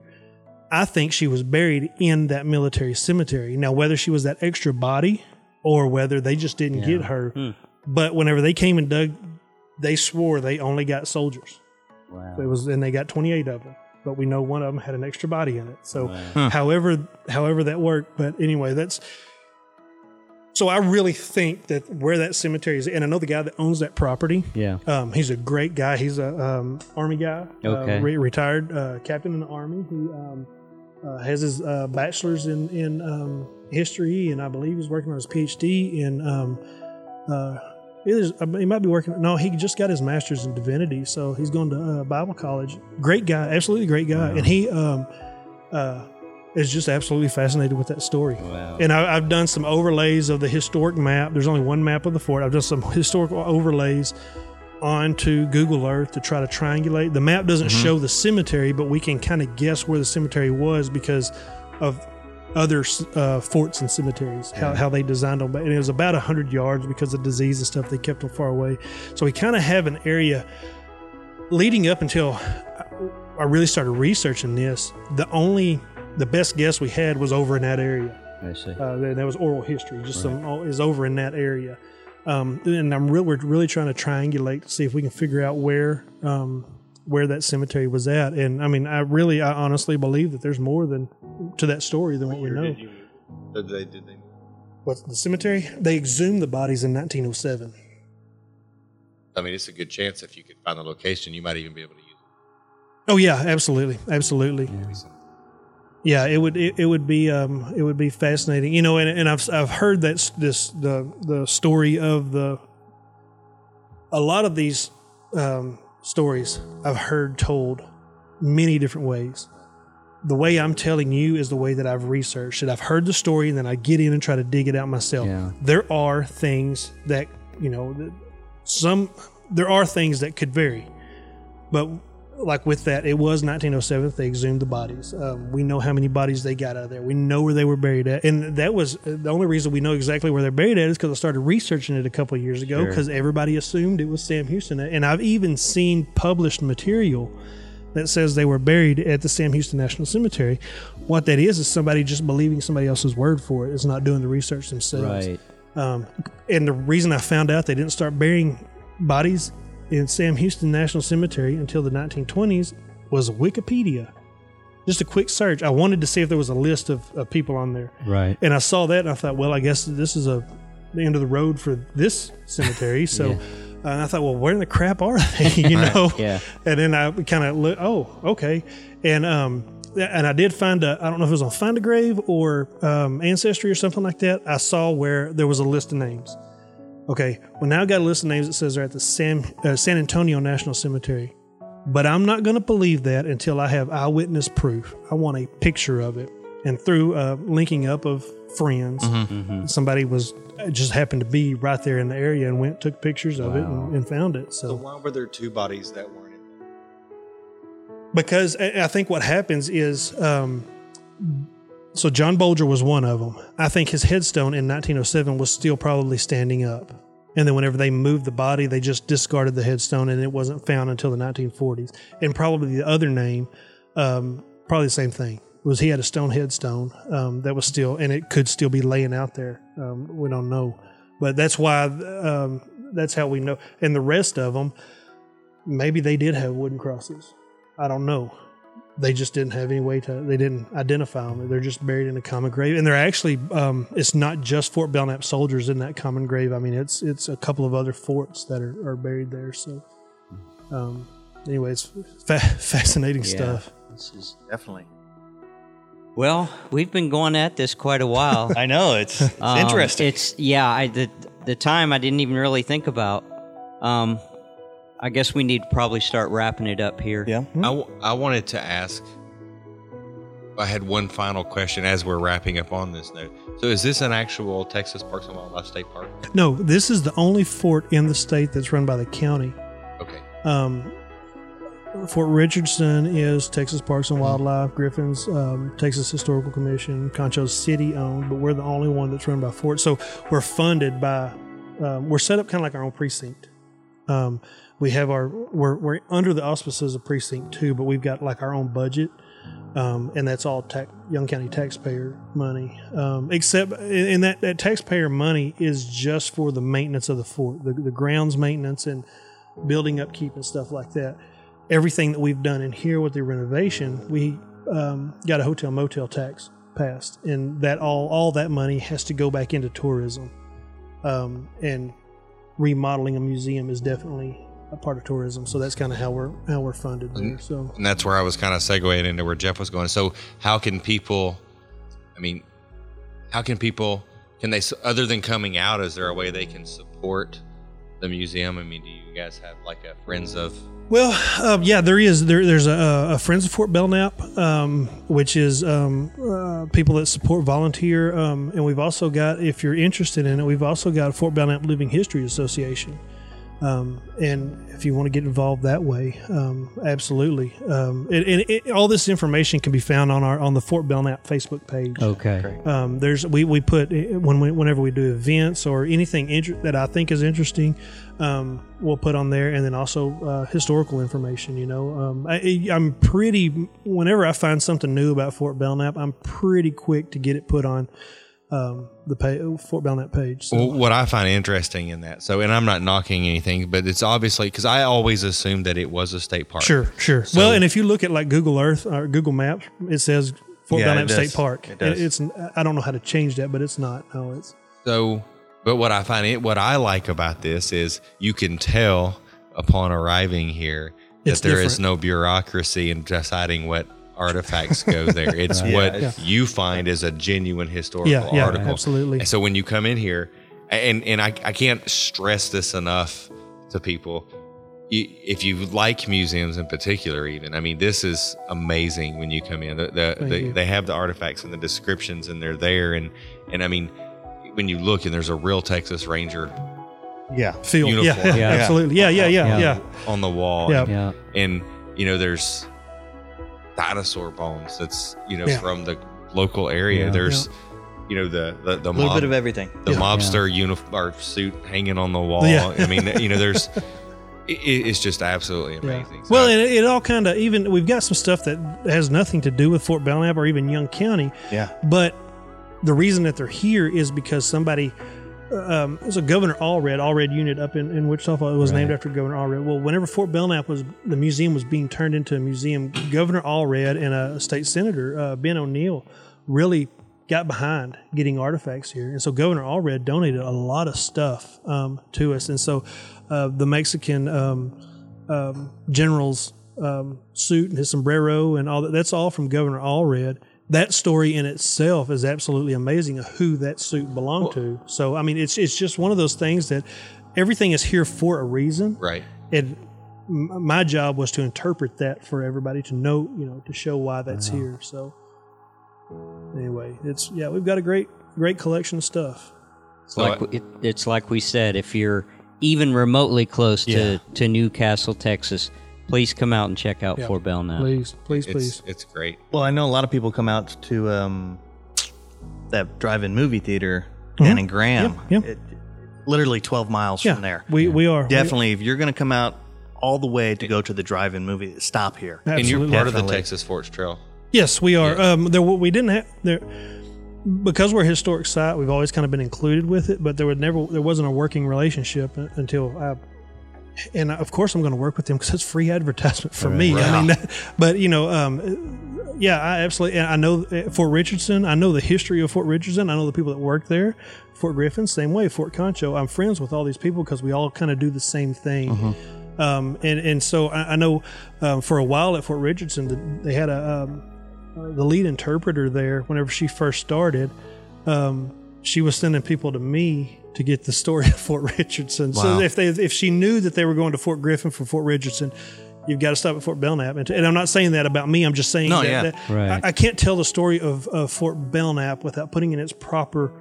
I think she was buried in that military cemetery. Now, whether she was that extra body or whether they just didn't yeah. get her, mm. but whenever they came and dug, they swore they only got soldiers. Wow. It was, and they got twenty-eight of them, but we know one of them had an extra body in it. So wow. huh. however, however that worked, but anyway, that's, so I really think that where that cemetery is, and I know the guy that owns that property. Yeah. Um, he's a great guy. He's a, um, army guy, okay. uh, re- retired, uh, captain in the army. He, um, uh, has his, uh, bachelor's in, in, um, history. And I believe he's working on his PhD in, um, uh, Is, he might be working. No, he just got his master's in divinity, so he's going to uh, Bible college. Great guy, absolutely great guy. Wow. And he, um, uh, is just absolutely fascinated with that story. Wow. And I, I've done some overlays of the historic map. There's only one map of the fort. I've done some historical overlays onto Google Earth to try to triangulate. The map doesn't mm-hmm. show the cemetery, but we can kind of guess where the cemetery was because of other uh, forts and cemeteries, how, how they designed them. And it was about one hundred yards because of disease and stuff. They kept them far away. So we kind of have an area leading up until I really started researching this. The only, the best guess we had was over in that area. I see. Uh, that was oral history. Just right. some is over in that area. Um, and I'm re- we're really trying to triangulate to see if we can figure out where um, where that cemetery was at. And I mean, I really, I honestly believe that there's more than to that story than what, what we know. Did you, did they, did they? What's the cemetery? They exhumed the bodies in nineteen oh seven. I mean, it's a good chance if you could find the location, you might even be able to use it. Oh yeah, absolutely, absolutely. Yeah. Yeah, it would it, it would be um, it would be fascinating, you know. And, and I've I've heard that this the the story of the a lot of these um, stories I've heard told many different ways. The way I'm telling you is the way that I've researched it. I've heard the story and then I get in and try to dig it out myself. Yeah. There are things that you know some there are things that could vary, but. Like with that, it was nineteen oh seven. They exhumed the bodies. Um, we know how many bodies they got out of there. We know where they were buried at. And that was the only reason we know exactly where they're buried at is because I started researching it a couple of years ago because sure. everybody assumed it was Sam Houston. And I've even seen published material that says they were buried at the Sam Houston National Cemetery. What that is is somebody just believing somebody else's word for it. It's not doing the research themselves. Right. Um, and the reason I found out they didn't start burying bodies in Sam Houston National Cemetery until the nineteen twenties was Wikipedia. Just a quick search. I wanted to see if there was a list of, of people on there. Right. And I saw that and I thought, well, I guess this is a the end of the road for this cemetery. So yeah. uh, I thought, well, where in the crap are they? You know? Right. Yeah. And then I kind of looked, oh, okay. And, um, and I did find a, I don't know if it was on Find a Grave or um, Ancestry or something like that. I saw where there was a list of names. Okay, well now I got a list of names that says they're at the San, uh, San Antonio National Cemetery. But I'm not going to believe that until I have eyewitness proof. I want a picture of it. And through uh, linking up of friends, mm-hmm, mm-hmm. somebody was just happened to be right there in the area and went took pictures of wow. it and, and found it. So. so why were there two bodies that weren't in there? Because I think what happens is... Um, So John Bolger was one of them. I think his headstone in nineteen oh seven was still probably standing up. And then whenever they moved the body, they just discarded the headstone and it wasn't found until the nineteen forties. And probably the other name, um, probably the same thing, was he had a stone headstone um, that was still, and it could still be laying out there. Um, we don't know. But that's why, um, that's how we know. And the rest of them, maybe they did have wooden crosses. I don't know. They just didn't have any way to, they didn't identify them. They're just buried in a common grave. And they're actually, um, it's not just Fort Belknap soldiers in that common grave. I mean, it's it's a couple of other forts that are, are buried there. So, um, anyway, it's fa- fascinating yeah, stuff. This is definitely. Well, we've been going at this quite a while. I know, it's, it's um, interesting. It's, yeah, I, the, the time I didn't even really think about. Um, I guess we need to probably start wrapping it up here. Yeah. I, w- I wanted to ask, I had one final question as we're wrapping up on this note. So is this an actual Texas Parks and Wildlife State Park? No, this is the only fort in the state that's run by the county. Okay. Um, Fort Richardson is Texas Parks and Wildlife, Griffin's, um, Texas Historical Commission, Concho's city owned, but we're the only one that's run by Fort. So we're funded by, um, we're set up kind of like our own precinct. Um, we have our, we're, we're under the auspices of precinct two, but we've got like our own budget. Um, and that's all ta- Young County taxpayer money. Um, except and that, that taxpayer money is just for the maintenance of the fort, the, the grounds maintenance and building upkeep and stuff like that. Everything that we've done in here with the renovation, we, um, got a hotel motel tax passed and that all, all that money has to go back into tourism. Um, and, remodeling a museum is definitely a part of tourism, so that's kind of how we're how we're funded there. So, and that's where I was kind of segueing into where Jeff was going. So, how can people? I mean, how can people? Can they, other than coming out, is there a way they can support the museum? I mean, do you guys have like a Friends of Well, uh, yeah, there is. There, there's a, a Friends of Fort Belknap, um, which is um, uh, people that support volunteer. Um, and we've also got, if you're interested in it, we've also got a Fort Belknap Living History Association. Um, and if you want to get involved that way, um, absolutely. Um, and, and it, all this information can be found on our on the Fort Belknap Facebook page. Okay. Um, there's we, we put when we, whenever we do events or anything inter- that I think is interesting, um, we'll put on there, and then also uh, historical information. You know, um, I, I'm pretty. Whenever I find something new about Fort Belknap, I'm pretty quick to get it put on. Um, the pay, Fort Belknap page. So. Well, what I find interesting in that, so, and I'm not knocking anything, but it's obviously, because I always assumed that it was a state park. Sure, sure. So, well, and if you look at like Google Earth or Google Maps, it says Fort yeah, Belknap State Park. It does. It's, I don't know how to change that, but it's not. No, it's so. But what I find it, what I like about this is you can tell upon arriving here that it's there different. Is no bureaucracy in deciding what. Artifacts go there. It's yeah, what yeah. you find is a genuine historical yeah, yeah, article. Absolutely. And so when you come in here, and and I, I can't stress this enough to people, you, if you like museums in particular, even I mean, this is amazing when you come in. The, the, the, they have the artifacts and the descriptions, and they're there. And and I mean, when you look, and there's a real Texas Ranger. Yeah. Feel. Uniform. Yeah, yeah, yeah. Absolutely. Yeah. Yeah. Yeah. Yeah. On the wall. Yeah. And, yeah. and you know, there's. Dinosaur bones that's you know yeah. from the local area yeah. there's yeah. you know the the, the mob, little bit of everything the yeah. mobster yeah. uniform suit hanging on the wall yeah. I mean you know there's it, it's just absolutely amazing yeah. so well and it, it all kind of even we've got some stuff that has nothing to do with Fort Belknap or even Young County yeah but the reason that they're here is because somebody um it was a Governor Allred Allred unit up in, in Wichita Falls. It was right. named after Governor Allred. Well, whenever Fort Belknap was, the museum was being turned into a museum, Governor Allred and a state senator, uh, Ben O'Neill, really got behind getting artifacts here. And so Governor Allred donated a lot of stuff um, to us. And so uh, the Mexican um, um, general's um, suit and his sombrero and all that, that's all from Governor Allred. That story in itself is absolutely amazing of who that suit belonged well, to. So, I mean, it's it's just one of those things that everything is here for a reason. Right. And my job was to interpret that for everybody to know, you know, to show why that's uh-huh. here. So anyway, it's, yeah, we've got a great, great collection of stuff. It's so like, I, it, it's like we said, if you're even remotely close yeah. to, to Newcastle, Texas, please come out and check out yeah. Fort Belknap. Please, please, it's, please. It's great. Well, I know a lot of people come out to um, that drive-in movie theater mm-hmm. down in Graham. Yep, yep. It, literally twelve miles yeah, from there. We yeah. we are. Definitely, we, if you're going to come out all the way to go to the drive-in movie, stop here. Absolutely. And you're part Definitely. Of the Texas Forts Trail. Yes, we are. Yeah. Um, there, we didn't have... There, because we're a historic site, we've always kind of been included with it, but there, would never, there wasn't a working relationship until... I. And of course, I'm going to work with them because it's free advertisement for me. Right. I mean, that, but you know, um, yeah, I absolutely. And I know Fort Richardson. I know the history of Fort Richardson. I know the people that work there. Fort Griffin, same way. Fort Concho. I'm friends with all these people because we all kind of do the same thing. Mm-hmm. Um, and and so I, I know um, for a while at Fort Richardson, they had a um, the lead interpreter there. Whenever she first started, um, she was sending people to me. To get the story of Fort Richardson. Wow. So if they, if she knew that they were going to Fort Griffin from Fort Richardson, you've got to stop at Fort Belknap. And, and I'm not saying that about me. I'm just saying no, that, yeah. that right. I, I can't tell the story of, of Fort Belknap without putting in its proper,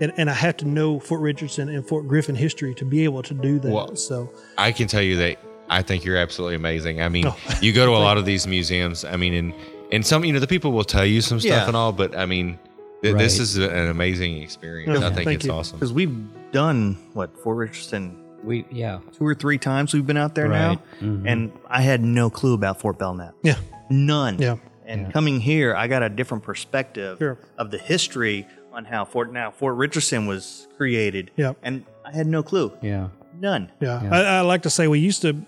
and, and I have to know Fort Richardson and Fort Griffin history to be able to do that. Well, so I can tell you that I think you're absolutely amazing. I mean, oh. you go to a lot of these museums. I mean, and, and some, you know, the people will tell you some stuff yeah. and all, but I mean, Right. This is an amazing experience. Yeah, I think it's you. Awesome. Because we've done, what, Fort Richardson? We, yeah. Two or three times we've been out there right. now. Mm-hmm. And I had no clue about Fort Belknap. Yeah. None. Yeah. And yeah. coming here, I got a different perspective sure. of the history on how Fort, now Fort Richardson was created. Yeah. And I had no clue. Yeah. None. Yeah. yeah. I, I like to say we used to...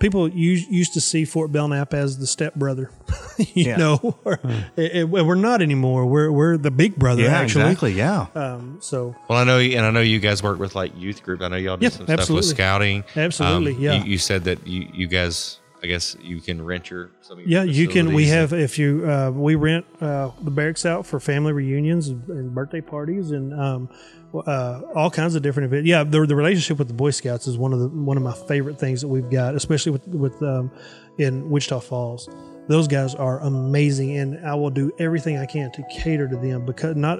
People used to see Fort Belknap as the stepbrother, you yeah. know, or, mm. it, it, we're not anymore. We're we're the big brother, yeah, actually. Exactly, yeah. Um, so well, I know, and I know you guys work with like youth group. I know y'all do yeah, some absolutely. Stuff with scouting. Absolutely, um, yeah. You, you said that you, you guys I guess you can rent your. Some of your yeah, you can. We have if you uh, we rent uh, the barracks out for family reunions and birthday parties and um, uh, all kinds of different events. Yeah, the, the relationship with the Boy Scouts is one of the one of my favorite things that we've got, especially with with um, in Wichita Falls. Those guys are amazing, and I will do everything I can to cater to them because not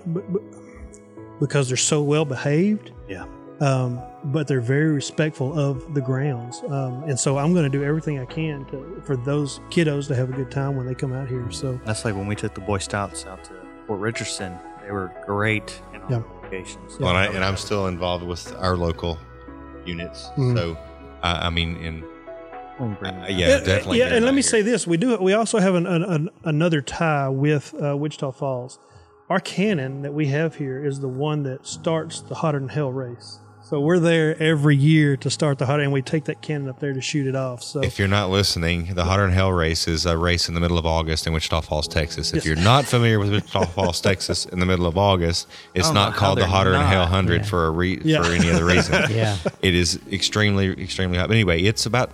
because they're so well behaved. Yeah. Um, but they're very respectful of the grounds. Um, and so I'm going to do everything I can to, for those kiddos to have a good time when they come out here. So that's like when we took the Boy Scouts out to Fort Richardson, they were great in all yeah. locations. Well, and, I, and I'm still involved with our local units. Mm-hmm. So, uh, I mean, in, uh, yeah, it, definitely. Yeah. And let me here. say this, we do, we also have an, an, an another tie with, uh, Wichita Falls. Our cannon that we have here is the one that starts the Hotter Than Hell race. So we're there every year to start the Hotter, and we take that cannon up there to shoot it off. So if you're not listening, the Hotter Than Hell race is a race in the middle of August in Wichita Falls, Texas. If yes. you're not familiar with Wichita Falls, Texas, in the middle of August, it's oh, not called the Hotter Than Hell one hundred yeah. for a re- yeah. for any other reason. yeah, it is extremely, extremely hot. But anyway, it's about.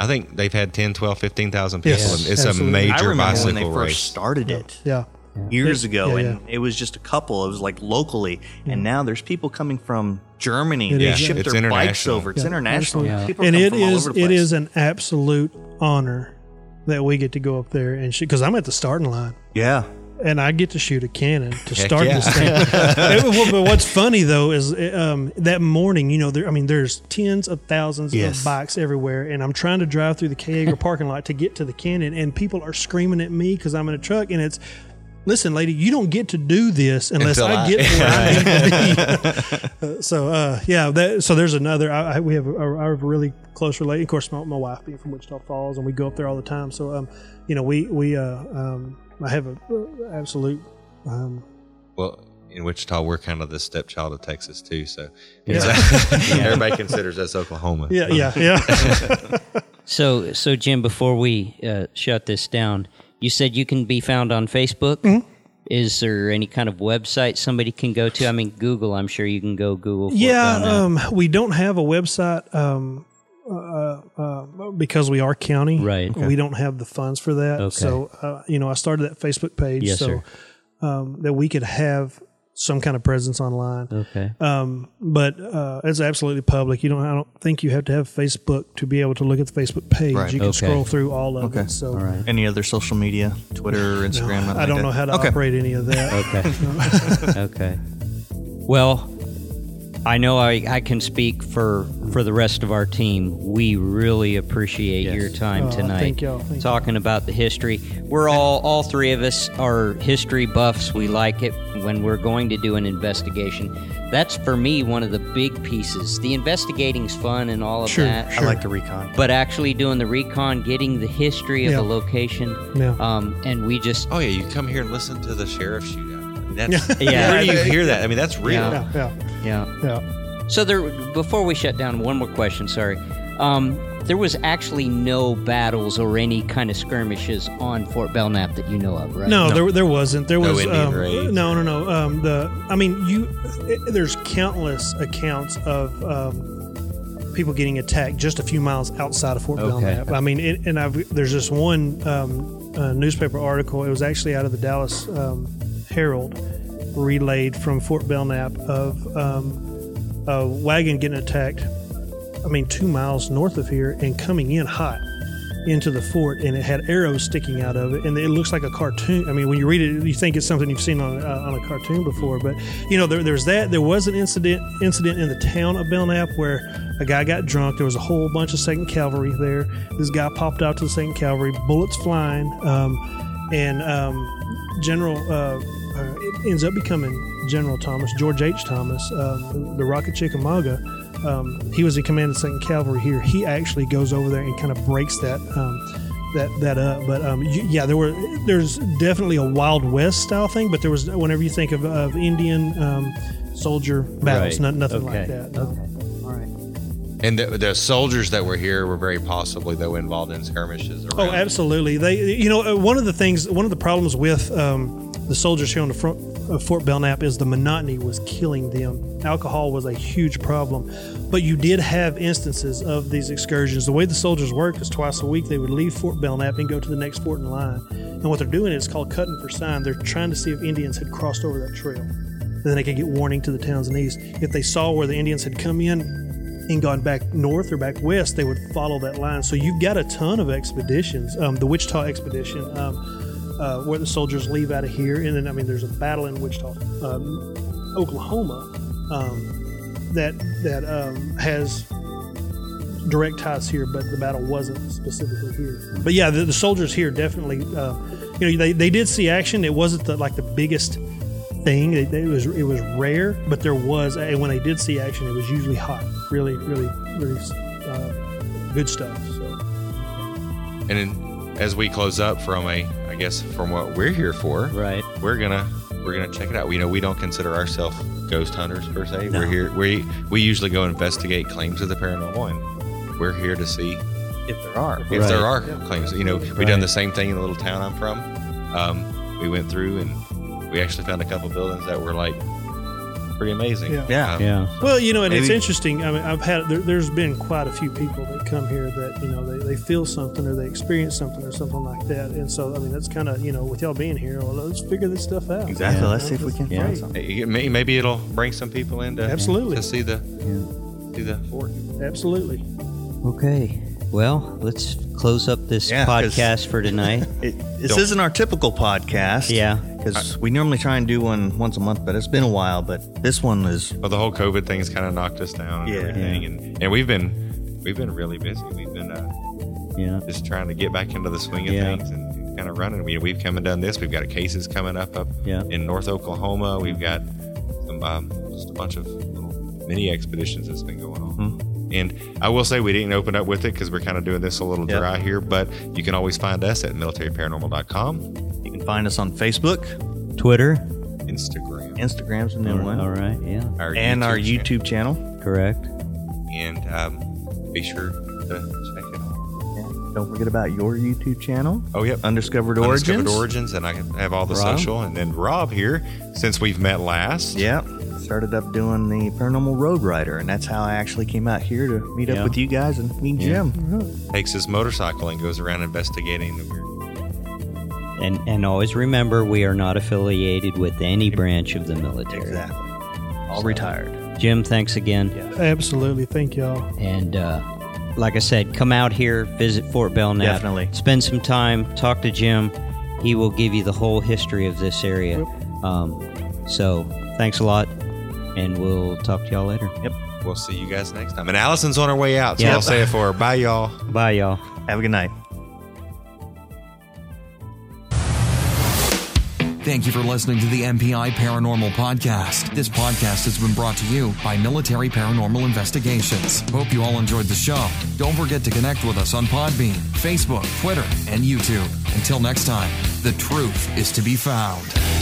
I think they've had ten, twelve, fifteen thousand people. Yes, and it's absolutely. a major I remember bicycle when they first race. Started it. Yeah. Years ago, yeah, and yeah. it was just a couple. It was like locally, yeah. and now there's people coming from Germany. It they is, ship yeah. their bikes over. It's yeah. international, yeah. people and it is it is an absolute honor that we get to go up there and shoot because I'm at the starting line. Yeah, and I get to shoot a cannon to Heck start yeah. this thing. But what's funny though is um, that morning, you know, there, I mean, there's tens of thousands yes. of bikes everywhere, and I'm trying to drive through the K A G R parking lot to get to the cannon, and people are screaming at me because I'm in a truck, and it's. Listen, lady, you don't get to do this unless I, I get where I need to be. So, uh, yeah, that, so there's another. I, I, we have a, I have a really close relation. Of course, my, my wife being from Wichita Falls, and we go up there all the time. So, um, you know, we we uh, um, I have an uh, absolute. Um, well, in Wichita, we're kind of the stepchild of Texas too. So, yeah. Yeah. everybody considers us Oklahoma. Yeah, yeah, yeah. so, so Jim, before we uh, shut this down. You said you can be found on Facebook. Mm-hmm. Is there any kind of website somebody can go to? I mean, Google, I'm sure you can go Google. For yeah, um, we don't have a website um, uh, uh, because we are county. Right. Okay. We don't have the funds for that. Okay. So, uh, you know, I started that Facebook page yes, so um, that we could have some kind of presence online. Okay. Um, but uh, it's absolutely public. You don't. I don't think you have to have Facebook to be able to look at the Facebook page. Right. You can okay. scroll through all of okay. it. So, all right. Any other social media, Twitter, Instagram? No, I don't like know that. how to okay. operate any of that. Okay. okay. Well, I know I, I can speak for, for the rest of our team. We really appreciate yes. your time oh, tonight. Thank y'all. Thank talking y'all. about the history. We're all, all three of us are history buffs. We like it when we're going to do an investigation. That's, for me, one of the big pieces. The investigating's fun and all of sure, that. Sure. I like the recon. But actually doing the recon, getting the history of yeah. the location. Yeah. Um, and we just... Oh, yeah, you come here and listen to the sheriff's shootout. That's, yeah. Where do you hear that? I mean, that's real. Yeah. Yeah. yeah. yeah. So there. Before we shut down, one more question. Sorry. Um, there was actually no battles or any kind of skirmishes on Fort Belknap that you know of, right? No, no. there there wasn't. There no was Indian um, raids. No, no, no. Um, the I mean, you. It, there's countless accounts of um, people getting attacked just a few miles outside of Fort okay. Belknap. I mean, it, and I've, there's this one um, uh, newspaper article. It was actually out of the Dallas. Um, Herald relayed from Fort Belknap of um, a wagon getting attacked, I mean, two miles north of here and coming in hot into the fort, and it had arrows sticking out of it, and it looks like a cartoon. I mean, when you read it, you think it's something you've seen on, uh, on a cartoon before, but, you know, there, there's that. There was an incident incident in the town of Belknap where a guy got drunk. There was a whole bunch of Second Cavalry there. This guy popped out to the Second Cavalry, bullets flying, um, and um, General... Uh, Uh, it ends up becoming General Thomas, George H. Thomas, uh, the, the Rock of Chickamauga. Um, he was in command of the Second Cavalry here. He actually goes over there and kind of breaks that um, that that up. But um, you, yeah, there were there's definitely a Wild West style thing. But there was whenever you think of, of Indian um, soldier battles, right. no, nothing okay. like that. No. Okay, all right. And the, the soldiers that were here were very possibly though involved in skirmishes. Around oh, absolutely. Them. They you know one of the things one of the problems with um, the soldiers here on the front of Fort Belknap is the monotony was killing them. Alcohol was a huge problem. But you did have instances of these excursions. The way the soldiers worked is twice a week they would leave Fort Belknap and go to the next fort in line. And what they're doing is called cutting for sign. They're trying to see if Indians had crossed over that trail. And then they could get warning to the towns in the east. If they saw where the Indians had come in and gone back north or back west, they would follow that line. So you've got a ton of expeditions. Um, the Wichita expedition, um, uh, where the soldiers leave out of here, and then I mean, there's a battle in Wichita, um, Oklahoma, um, that that um, has direct ties here, but the battle wasn't specifically here. But yeah, the, the soldiers here definitely, uh, you know, they they did see action. It wasn't the, like the biggest thing. It, it was it was rare, but there was, and when they did see action, it was usually hot. Really, really, really uh, good stuff. So. And then, as we close up from a, I guess from what we're here for, right? We're gonna we're gonna check it out. You know, we don't consider ourselves ghost hunters per se. No. We're here. We we usually go investigate claims of the paranormal, and we're here to see if there are if right. there are yeah. claims. You know, we've right. done the same thing in the little town I'm from. Um, we went through and we actually found a couple buildings that were like. Pretty amazing. Yeah. Yeah. Um, yeah. Well, you know, and Maybe. it's interesting. I mean, I've had, there, there's been quite a few people that come here that, you know, they, they feel something or they experience something or something like that. And so, I mean, that's kind of, you know, with y'all being here, well, let's figure this stuff out. Exactly. Yeah. Let's see if we can yeah. find something. Maybe it'll bring some people in to, Absolutely. to see the, yeah. see the fort. Absolutely. Okay. Well, let's close up this yeah, podcast for tonight. It, this Don't. isn't our typical podcast. Yeah. Because we normally try and do one once a month, but it's been a while. But this one is. Well, the whole COVID thing's kind of knocked us down. And yeah. Everything. yeah. And, and we've been we've been really busy. We've been uh, yeah. just trying to get back into the swing of yeah. things and kind of running. We, we've come and done this. We've got cases coming up up yeah. in North Oklahoma. We've got some, um, just a bunch of little mini expeditions that's been going on. Mm-hmm. And I will say we didn't open up with it because we're kind of doing this a little dry yep. here, but you can always find us at military paranormal dot com. You can find us on Facebook, Twitter, Instagram. Instagram's a new all one. All right, yeah. Our and YouTube our YouTube channel. channel. Correct. And um, be sure to check it out. Yeah. Don't forget about your YouTube channel. Oh, yep. Undiscovered Origins. Undiscovered Origins, and I have all the Rob. social. And then Rob here, since we've met last. Yep. Started up doing the Paranormal Road Rider, and that's how I actually came out here to meet yeah. up with you guys and meet yeah. Jim. Mm-hmm. Takes his motorcycle and goes around investigating the weird. And and always remember, we are not affiliated with any branch of the military. Exactly. All so, retired. Jim, thanks again. Yeah. Absolutely, thank y'all. And uh, like I said, come out here, visit Fort Belknap. Definitely. Spend some time, talk to Jim. He will give you the whole history of this area. Yep. Um, so thanks a lot. And we'll talk to y'all later. Yep. We'll see you guys next time. And Allison's on her way out, so yep. I'll say it for her. Bye, y'all. Bye, y'all. Have a good night. Thank you for listening to the M P I Paranormal Podcast. This podcast has been brought to you by Military Paranormal Investigations. Hope you all enjoyed the show. Don't forget to connect with us on Podbean, Facebook, Twitter, and YouTube. Until next time, the truth is to be found.